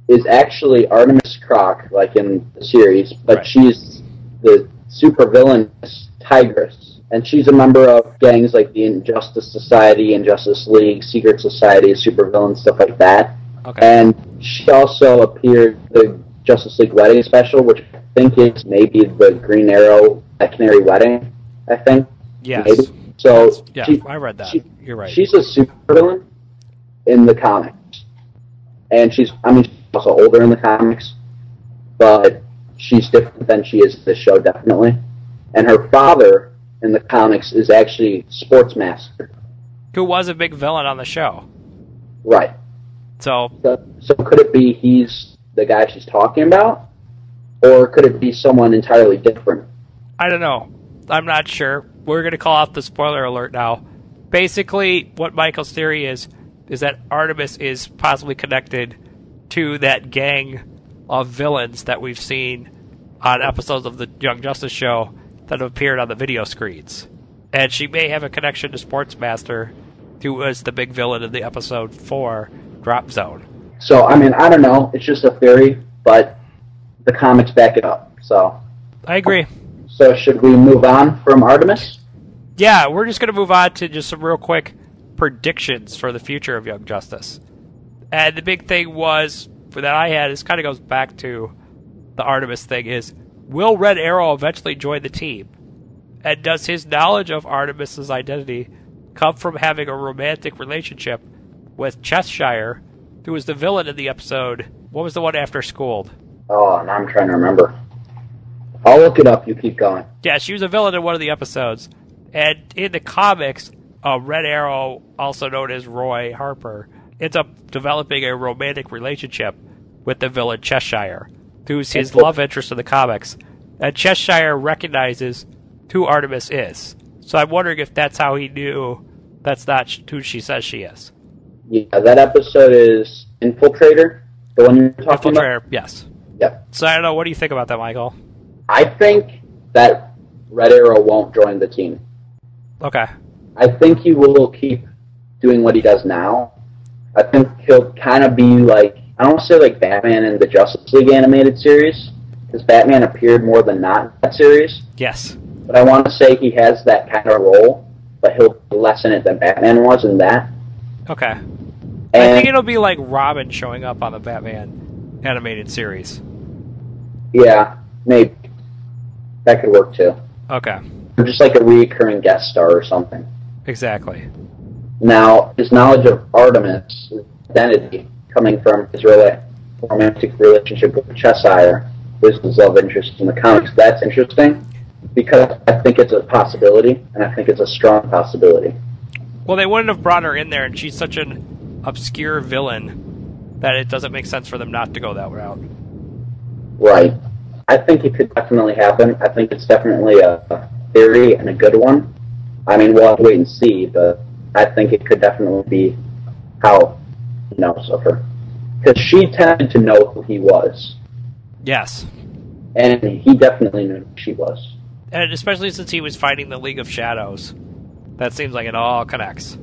is actually Artemis Croc, like in the series, but right. she's the supervillainous Tigress, and she's a member of gangs like the Injustice Society, Injustice League, Secret Society, supervillain, stuff like that. Okay. And she also appeared the Justice League Wedding Special, which I think is maybe the Green Arrow Black Canary Wedding, I think. Yes. Maybe. So yeah, she, I read that. She, You're right. She's a supervillain in the comics. And she's, I mean, she's also older in the comics, but she's different than she is in the show, definitely. And her father in the comics is actually Sportsmaster, who was a big villain on the show. Right. So, so, so could it be he's the guy she's talking about, or could it be someone entirely different? I don't know. I'm not sure. We're going to call out the spoiler alert now. Basically, what Michael's theory is, is that Artemis is possibly connected to that gang of villains that we've seen on episodes of the Young Justice show that have appeared on the video screens. And she may have a connection to Sportsmaster, who was the big villain in the episode four, Drop Zone. So, I mean, I don't know. It's just a theory, but the comics back it up, so... I agree. So should we move on from Artemis? Yeah, we're just going to move on to just some real quick predictions for the future of Young Justice. And the big thing was, for that I had, this kind of goes back to the Artemis thing, is will Red Arrow eventually join the team? And does his knowledge of Artemis's identity come from having a romantic relationship with Cheshire, who was the villain in the episode? What was the one after Schooled? Oh, now I'm trying to remember. I'll look it up. You keep going. Yeah, she was a villain in one of the episodes. And in the comics, uh, Red Arrow, also known as Roy Harper, ends up developing a romantic relationship with the villain Cheshire, who's his love interest in the comics. And Cheshire recognizes who Artemis is. So I'm wondering if that's how he knew that's not who she says she is. Yeah, that episode is Infiltrator, the one you're talking Infiltrator, about? Infiltrator, yes. Yep. So I don't know, what do you think about that, Michael? I think that Red Arrow won't join the team. Okay. I think he will keep doing what he does now. I think he'll kind of be like, I don't want to say like Batman in the Justice League animated series, because Batman appeared more than not in that series. Yes. But I want to say he has that kind of role, but he'll be less in it than Batman was in that. Okay. And I think it'll be like Robin showing up on the Batman animated series. Yeah, maybe. That could work too. Okay. Or just like a recurring guest star or something. Exactly. Now, his knowledge of Artemis' identity coming from his romantic relationship with Cheshire, was his love interest in the comics, that's interesting, because I think it's a possibility, and I think it's a strong possibility. Well, they wouldn't have brought her in there, and she's such an obscure villain that it doesn't make sense for them not to go that route. Right. I think it could definitely happen. I think it's definitely a theory and a good one. I mean, we'll have to wait and see, but I think it could definitely be how he knows of her. Because she tended to know who he was. Yes. And he definitely knew who she was. And especially since he was fighting the League of Shadows. That seems like it all connects.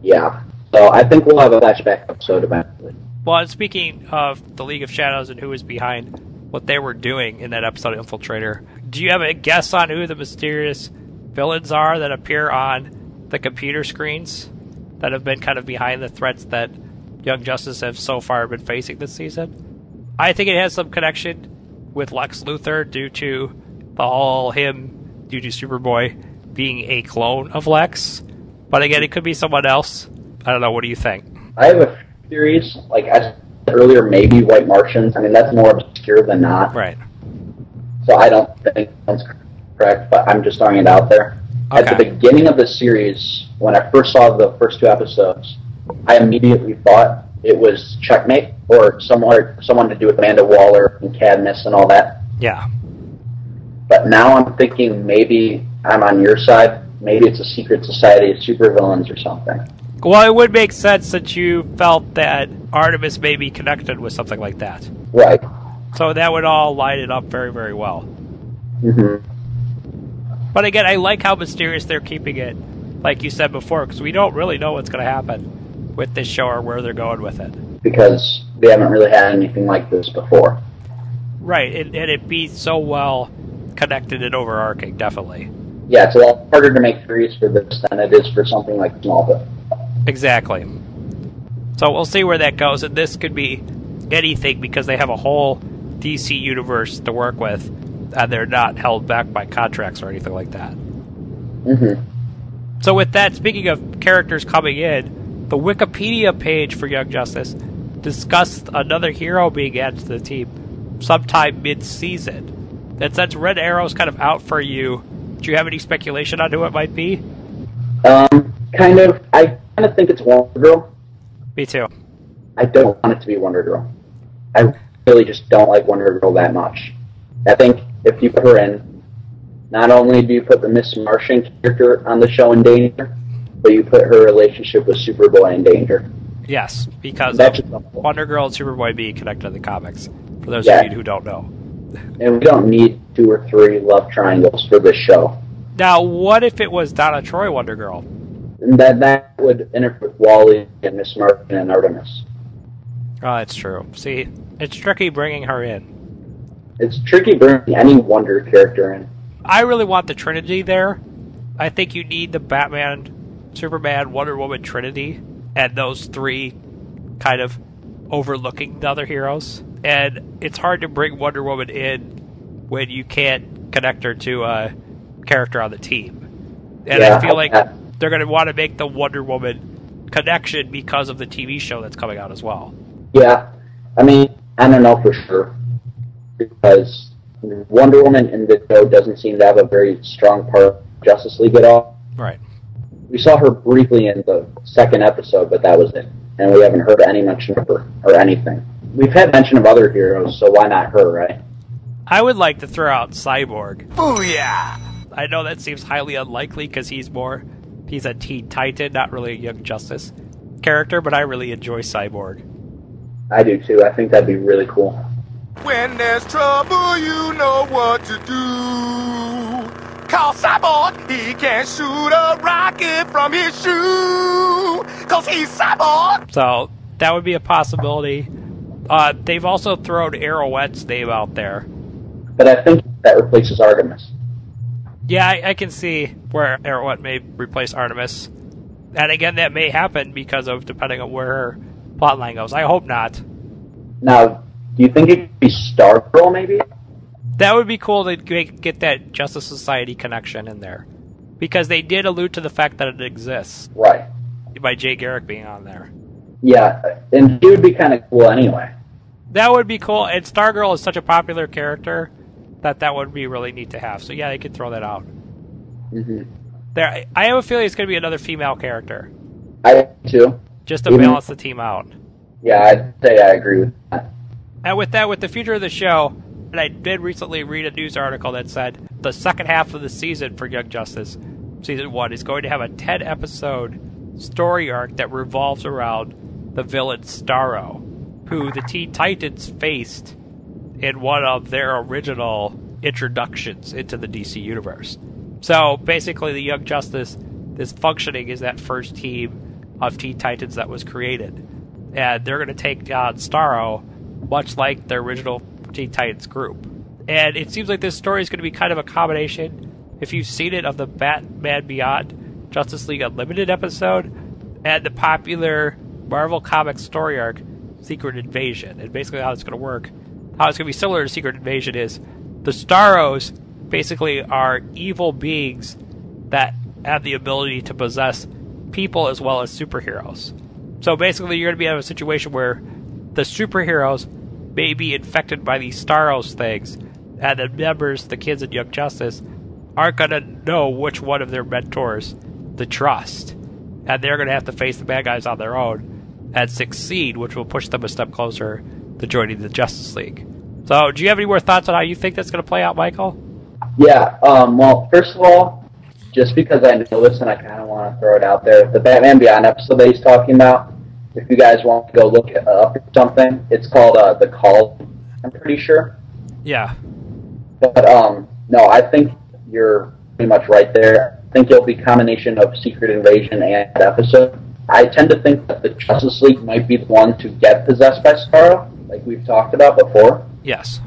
Yeah. So I think we'll have a flashback episode eventually. Well, and speaking of the League of Shadows and who is behind what they were doing in that episode of Infiltrator, do you have a guess on who the mysterious villains are that appear on the computer screens that have been kind of behind the threats that Young Justice have so far been facing this season? I think it has some connection with Lex Luthor due to the whole him, due to Superboy, being a clone of Lex. But again, it could be someone else. I don't know. What do you think? I have a theory. Like, I earlier, maybe White Martians. I mean, that's more obscure than not. Right. So I don't think that's correct, but I'm just throwing it out there. Okay. At the beginning of the series, when I first saw the first two episodes, I immediately thought it was Checkmate or somewhere, someone to do with Amanda Waller and Cadmus and all that. Yeah. But now I'm thinking maybe I'm on your side. Maybe it's a secret society of supervillains or something. Well, it would make sense since you felt that Artemis may be connected with something like that. Right. So that would all light it up very, very well. Mm-hmm. But again, I like how mysterious they're keeping it, like you said before, because we don't really know what's going to happen with this show or where they're going with it. Because they haven't really had anything like this before. Right, and, and it'd be so well connected and overarching, definitely. Yeah, it's a lot harder to make theories for this than it is for something like Smallville. Exactly. So we'll see where that goes, and this could be anything because they have a whole D C universe to work with, and they're not held back by contracts or anything like that. Mm-hmm. So with that, speaking of characters coming in, the Wikipedia page for Young Justice discussed another hero being added to the team sometime mid-season. And since Red Arrow's kind of out for you, do you have any speculation on who it might be? Um, kind of. I kind of think it's Wonder Girl. Me too. I don't want it to be Wonder Girl. I really just don't like Wonder Girl that much. I think if you put her in, not only do you put the Miss Martian character on the show in danger, but you put her relationship with Superboy in danger. Yes, because Wonder Girl and Superboy being connected to the comics, for those yeah. of you who don't know. And we don't need two or three love triangles for this show. Now, what if it was Donna Troy Wonder Girl? That that would interfere with Wally and Miss Martin and Artemis. Oh, that's true. See, it's tricky bringing her in. It's tricky bringing any Wonder character in. I really want the Trinity there. I think you need the Batman, Superman, Wonder Woman Trinity, and those three kind of overlooking the other heroes. And it's hard to bring Wonder Woman in when you can't connect her to a character on the team. And yeah, I feel like they're going to want to make the Wonder Woman connection because of the T V show that's coming out as well. Yeah. I mean, I don't know for sure, because Wonder Woman in the show doesn't seem to have a very strong part of Justice League at all. Right. We saw her briefly in the second episode, but that was it. And we haven't heard any mention of her or anything. We've had mention of other heroes, so why not her, right? I would like to throw out Cyborg. Booyah! I know that seems highly unlikely because he's more... He's a Teen Titan, not really a Young Justice character, but I really enjoy Cyborg. I do too. I think that'd be really cool. When there's trouble, you know what to do. Call Cyborg. He can shoot a rocket from his shoe. Cause he's Cyborg. So that would be a possibility. Uh, they've also thrown Arrowette's name out there. But I think that replaces Artemis. Yeah, I, I can see where Arrowette may replace Artemis. And again, that may happen because of depending on where her plotline goes. I hope not. Now, do you think it could be Stargirl, maybe? That would be cool to get that Justice Society connection in there. Because they did allude to the fact that it exists. Right. By Jay Garrick being on there. Yeah, and she would be kind of cool anyway. That would be cool, and Stargirl is such a popular character... that that would be really neat to have. So yeah, they could throw that out. Mm-hmm. There, I have a feeling it's going to be another female character. I do too. Just to Even, balance the team out. Yeah, I'd say I agree with that. And with that, with the future of the show, and I did recently read a news article that said the second half of the season for Young Justice, Season one, is going to have a ten-episode story arc that revolves around the villain Starro, who the Teen Titans faced in one of their original introductions into the D C universe. So basically the Young Justice is functioning as that first team of Teen Titans that was created. And they're going to take on Starro, much like the original Teen Titans group. And it seems like this story is going to be kind of a combination, if you've seen it, of the Batman Beyond Justice League Unlimited episode and the popular Marvel Comics story arc, Secret Invasion. And basically how it's going to work, how it's going to be similar to Secret Invasion, is the Starros basically are evil beings that have the ability to possess people as well as superheroes. So basically you're going to be in a situation where the superheroes may be infected by these Starros things, and the members, the kids in Young Justice, aren't going to know which one of their mentors to trust. And they're going to have to face the bad guys on their own and succeed, which will push them a step closer to joining the Justice League. So, do you have any more thoughts on how you think that's going to play out, Michael? Yeah, um, well, first of all, just because I know this and I kind of want to throw it out there, the Batman Beyond episode that he's talking about, if you guys want to go look it up or something, it's called uh, The Call, I'm pretty sure. Yeah. But, um, no, I think you're pretty much right there. I think it'll be a combination of Secret Invasion and that episode. I tend to think that the Justice League might be the one to get possessed by Starro, like we've talked about before. Yes.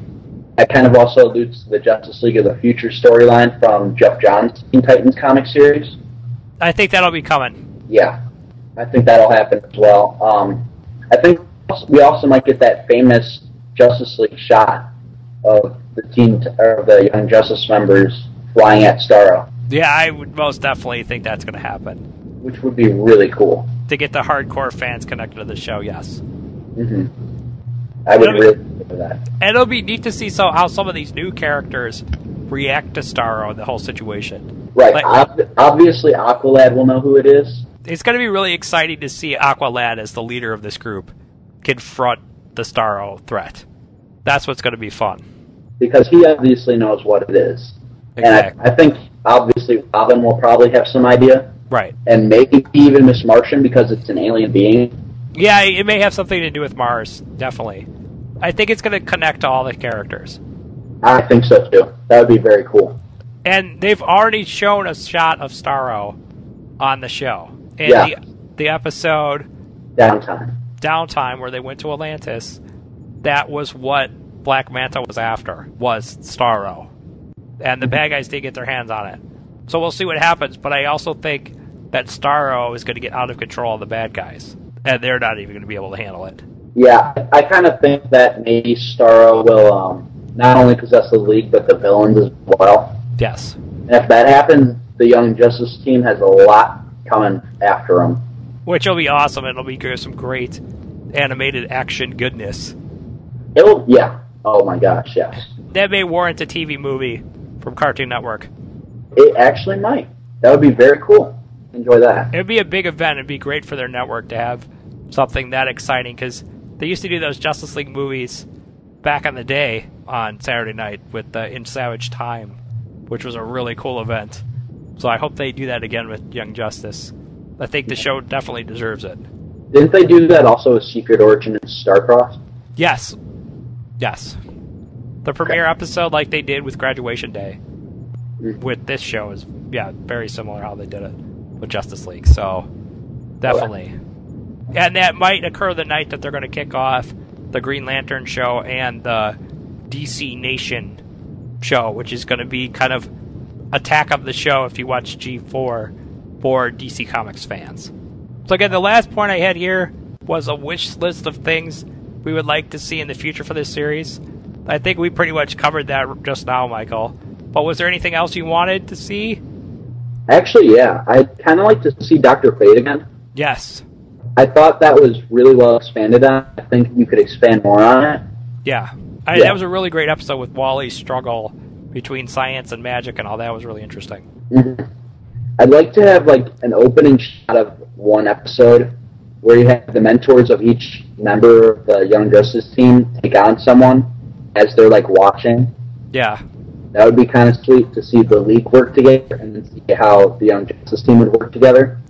That kind of also alludes to the Justice League of the Future storyline from Jeff Johns' Teen Titans comic series. I think that'll be coming. Yeah. I think that'll happen as well. Um, I think we also might get that famous Justice League shot of the teen t- or the Young Justice members flying at Starro. Yeah, I would most definitely think that's going to happen. Which would be really cool. To get the hardcore fans connected to the show, yes. Mm-hmm. I would really for that. And it'll be neat to see so how some of these new characters react to Starro and the whole situation. Right. Like, Ob- obviously, Aqualad will know who it is. It's going to be really exciting to see Aqualad, as the leader of this group, confront the Starro threat. That's what's going to be fun. Because he obviously knows what it is. Exactly. And I, I think, obviously, Robin will probably have some idea. Right. And maybe even Miss Martian, because it's an alien being. Yeah, it may have something to do with Mars, definitely. I think it's going to connect to all the characters. I think so, too. That would be very cool. And they've already shown a shot of Starro on the show. In yeah. the, the episode... Downtime. Downtime, where they went to Atlantis. That was what Black Manta was after, was Starro. And the bad guys did get their hands on it. So we'll see what happens, but I also think that Starro is going to get out of control of the bad guys. And they're not even going to be able to handle it. Yeah, I kind of think that maybe Starro will um, not only possess the League, but the villains as well. Yes. And if that happens, the Young Justice team has a lot coming after them. Which will be awesome. It'll be some great animated action goodness. It'll, yeah. Oh my gosh, yes. That may warrant a T V movie from Cartoon Network. It actually might. That would be very cool. Enjoy that. It would be a big event. It would be great for their network to have something that exciting, because they used to do those Justice League movies back in the day on Saturday night with the In Savage Time, which was a really cool event. So I hope they do that again with Young Justice. I think the show definitely deserves it. Didn't they do that also with Secret Origin and Starcrossed? Yes. Yes. The premiere okay. episode, like they did with Graduation Day, mm-hmm. with this show, is yeah very similar how they did it with Justice League. So definitely. Okay. And that might occur the night that they're going to kick off the Green Lantern show and the D C Nation show, which is going to be kind of attack of the show if you watch G four for D C Comics fans. So again, the last point I had here was a wish list of things we would like to see in the future for this series. I think we pretty much covered that just now, Michael. But was there anything else you wanted to see? Actually, yeah. I'd kind of like to see Doctor Fate again. Yes. I thought that was really well expanded on. I think you could expand more on it. Yeah. I, yeah. That was a really great episode with Wally's struggle between science and magic and all that. It was really interesting. Mm-hmm. I'd like to have like an opening shot of one episode where you have the mentors of each member of the Young Justice team take on someone as they're like watching. Yeah. That would be kind of sweet to see the League work together and then see how the Young Justice team would work together.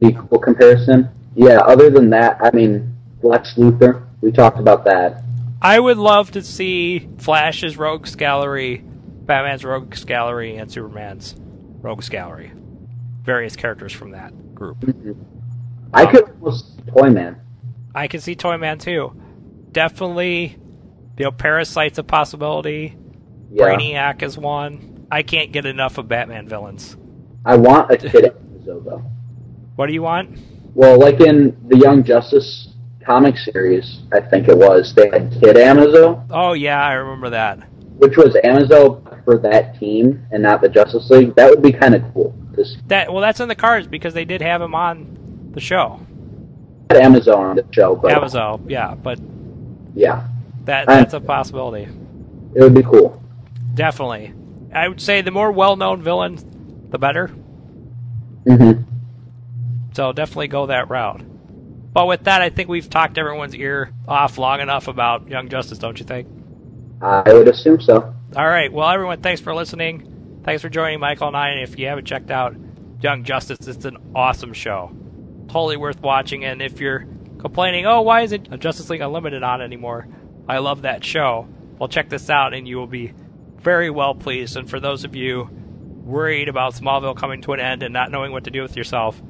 Be a cool comparison. Yeah, other than that, I mean, Lex Luthor, we talked about that. I would love to see Flash's Rogues Gallery, Batman's Rogues Gallery, and Superman's Rogues Gallery. Various characters from that group. Mm-hmm. Um, I could almost see Toyman. I can see Toyman, too. Definitely, you know, Parasite's a possibility. Yeah. Brainiac is one. I can't get enough of Batman villains. I want a kid episode, though. What do you want? Well, like in the Young Justice comic series, I think it was, they had Kid Amazo. Oh, yeah, I remember that. Which was Amazo for that team and not the Justice League. That would be kind of cool. That, well, that's in the cards because they did have him on the show. They had Amazo on the show. But Amazo, yeah, but yeah, that that's a possibility. It would be cool. Definitely. I would say the more well-known villain, the better. Mm-hmm. So definitely go that route. But with that, I think we've talked everyone's ear off long enough about Young Justice, don't you think? I would assume so. All right. Well, everyone, thanks for listening. Thanks for joining Michael and I. And if you haven't checked out Young Justice, it's an awesome show. Totally worth watching. And if you're complaining, oh, why isn't Justice League Unlimited on anymore? I love that show. Well, check this out, and you will be very well pleased. And for those of you worried about Smallville coming to an end and not knowing what to do with yourself,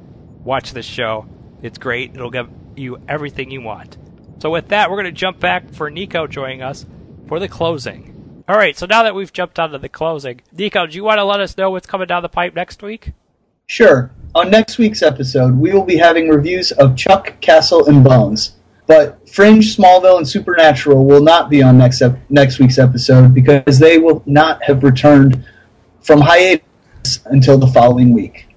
watch this show. It's great. It'll give you everything you want. So with that, we're going to jump back for Nico joining us for the closing. All right, so now that we've jumped onto the closing, Nico, do you want to let us know what's coming down the pipe next week? Sure. On next week's episode, we will be having reviews of Chuck, Castle, and Bones. But Fringe, Smallville, and Supernatural will not be on next ep- next week's episode because they will not have returned from hiatus until the following week.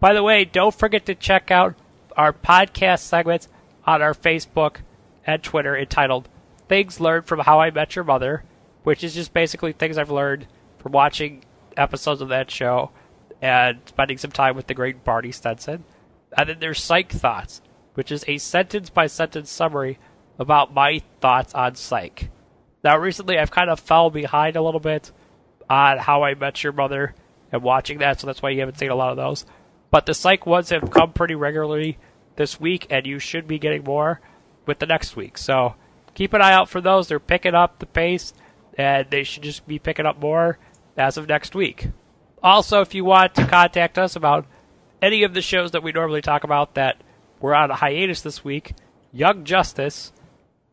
By the way, don't forget to check out our podcast segments on our Facebook and Twitter entitled Things Learned from How I Met Your Mother, which is just basically things I've learned from watching episodes of that show and spending some time with the great Barney Stinson. And then there's Psych Thoughts, which is a sentence-by-sentence summary about my thoughts on Psych. Now, recently, I've kind of fell behind a little bit on How I Met Your Mother and watching that, so that's why you haven't seen a lot of those. But the Psych ones have come pretty regularly this week, and you should be getting more with the next week. So keep an eye out for those. They're picking up the pace, and they should just be picking up more as of next week. Also, if you want to contact us about any of the shows that we normally talk about that were on a hiatus this week, Young Justice,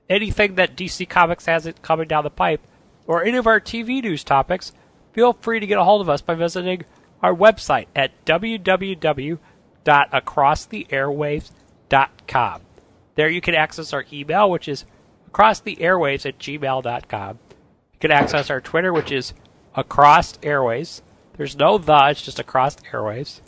anything that D C Comics has coming down the pipe, or any of our T V news topics, feel free to get a hold of us by visiting our website at w w w dot across the airwaves dot com. There you can access our email, which is across the airwaves at gmail dot com. You can access our Twitter, which is Across Airwaves. There's no the, it's just Across Airwaves.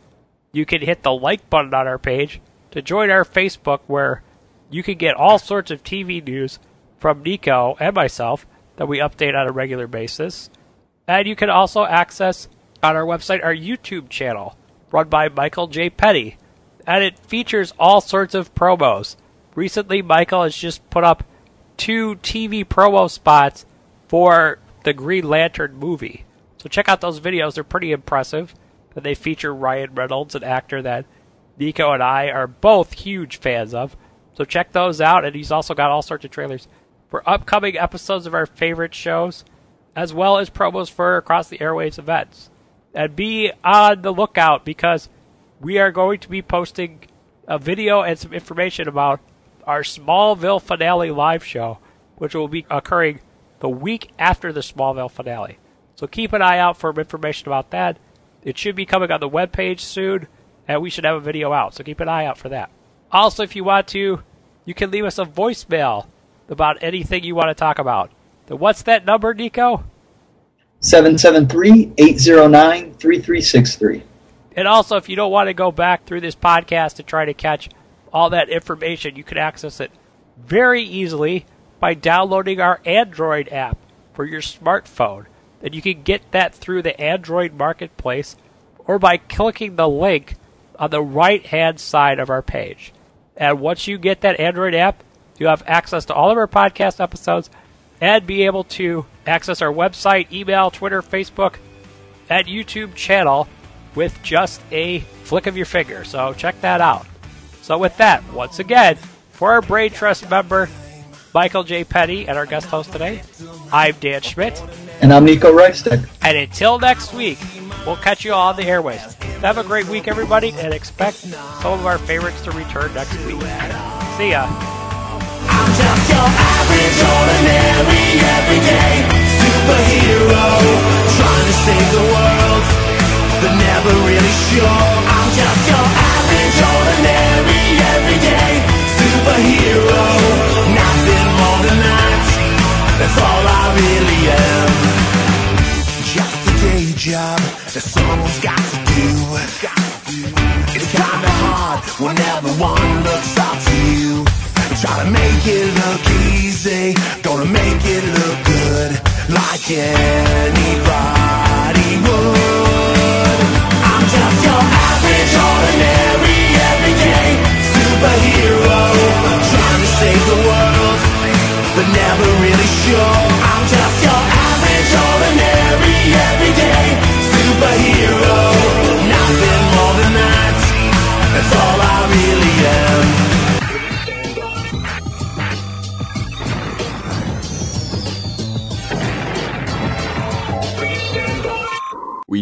You can hit the like button on our page to join our Facebook, where you can get all sorts of T V news from Nico and myself that we update on a regular basis. And you can also access on our website our YouTube channel, run by Michael J. Petty. And it features all sorts of promos. Recently, Michael has just put up two T V promo spots for the Green Lantern movie. So check out those videos. They're pretty impressive. And they feature Ryan Reynolds, an actor that Nico and I are both huge fans of. So check those out. And he's also got all sorts of trailers for upcoming episodes of our favorite shows, as well as promos for Across the Airwaves events. And be on the lookout, because we are going to be posting a video and some information about our Smallville finale live show, which will be occurring the week after the Smallville finale. So keep an eye out for information about that. It should be coming on the webpage soon, and we should have a video out. So keep an eye out for that. Also, if you want to, you can leave us a voicemail about anything you want to talk about. So what's that number, Nico? seven seven three, eight zero nine, three three six three. And also, if you don't want to go back through this podcast to try to catch all that information, you can access it very easily by downloading our Android app for your smartphone. And you can get that through the Android Marketplace or by clicking the link on the right-hand side of our page. And once you get that Android app, you have access to all of our podcast episodes and be able to access our website, email, Twitter, Facebook, and YouTube channel with just a flick of your finger. So check that out. So with that, once again, for our Brain Trust member, Michael J. Petty, and our guest host today, I'm Dan Schmidt. And I'm Nico Reichsteck. And until next week, we'll catch you all on the airways. Have a great week, everybody, and expect some of our favorites to return next week. See ya. I'm just your average, ordinary, everyday superhero, trying to save the world, but never really sure. I'm just your average, ordinary, everyday superhero, nothing more than that, that's all I really am. Just a day job that someone's got to do. It's kinda hard when everyone looks up to you. Try to make it look easy, gonna make it look good, like anybody would. I'm just your average, ordinary, everyday superhero, trying to save the world, but never really sure. I'm just your average, ordinary, everyday superhero, nothing more than that, that's all I really am. We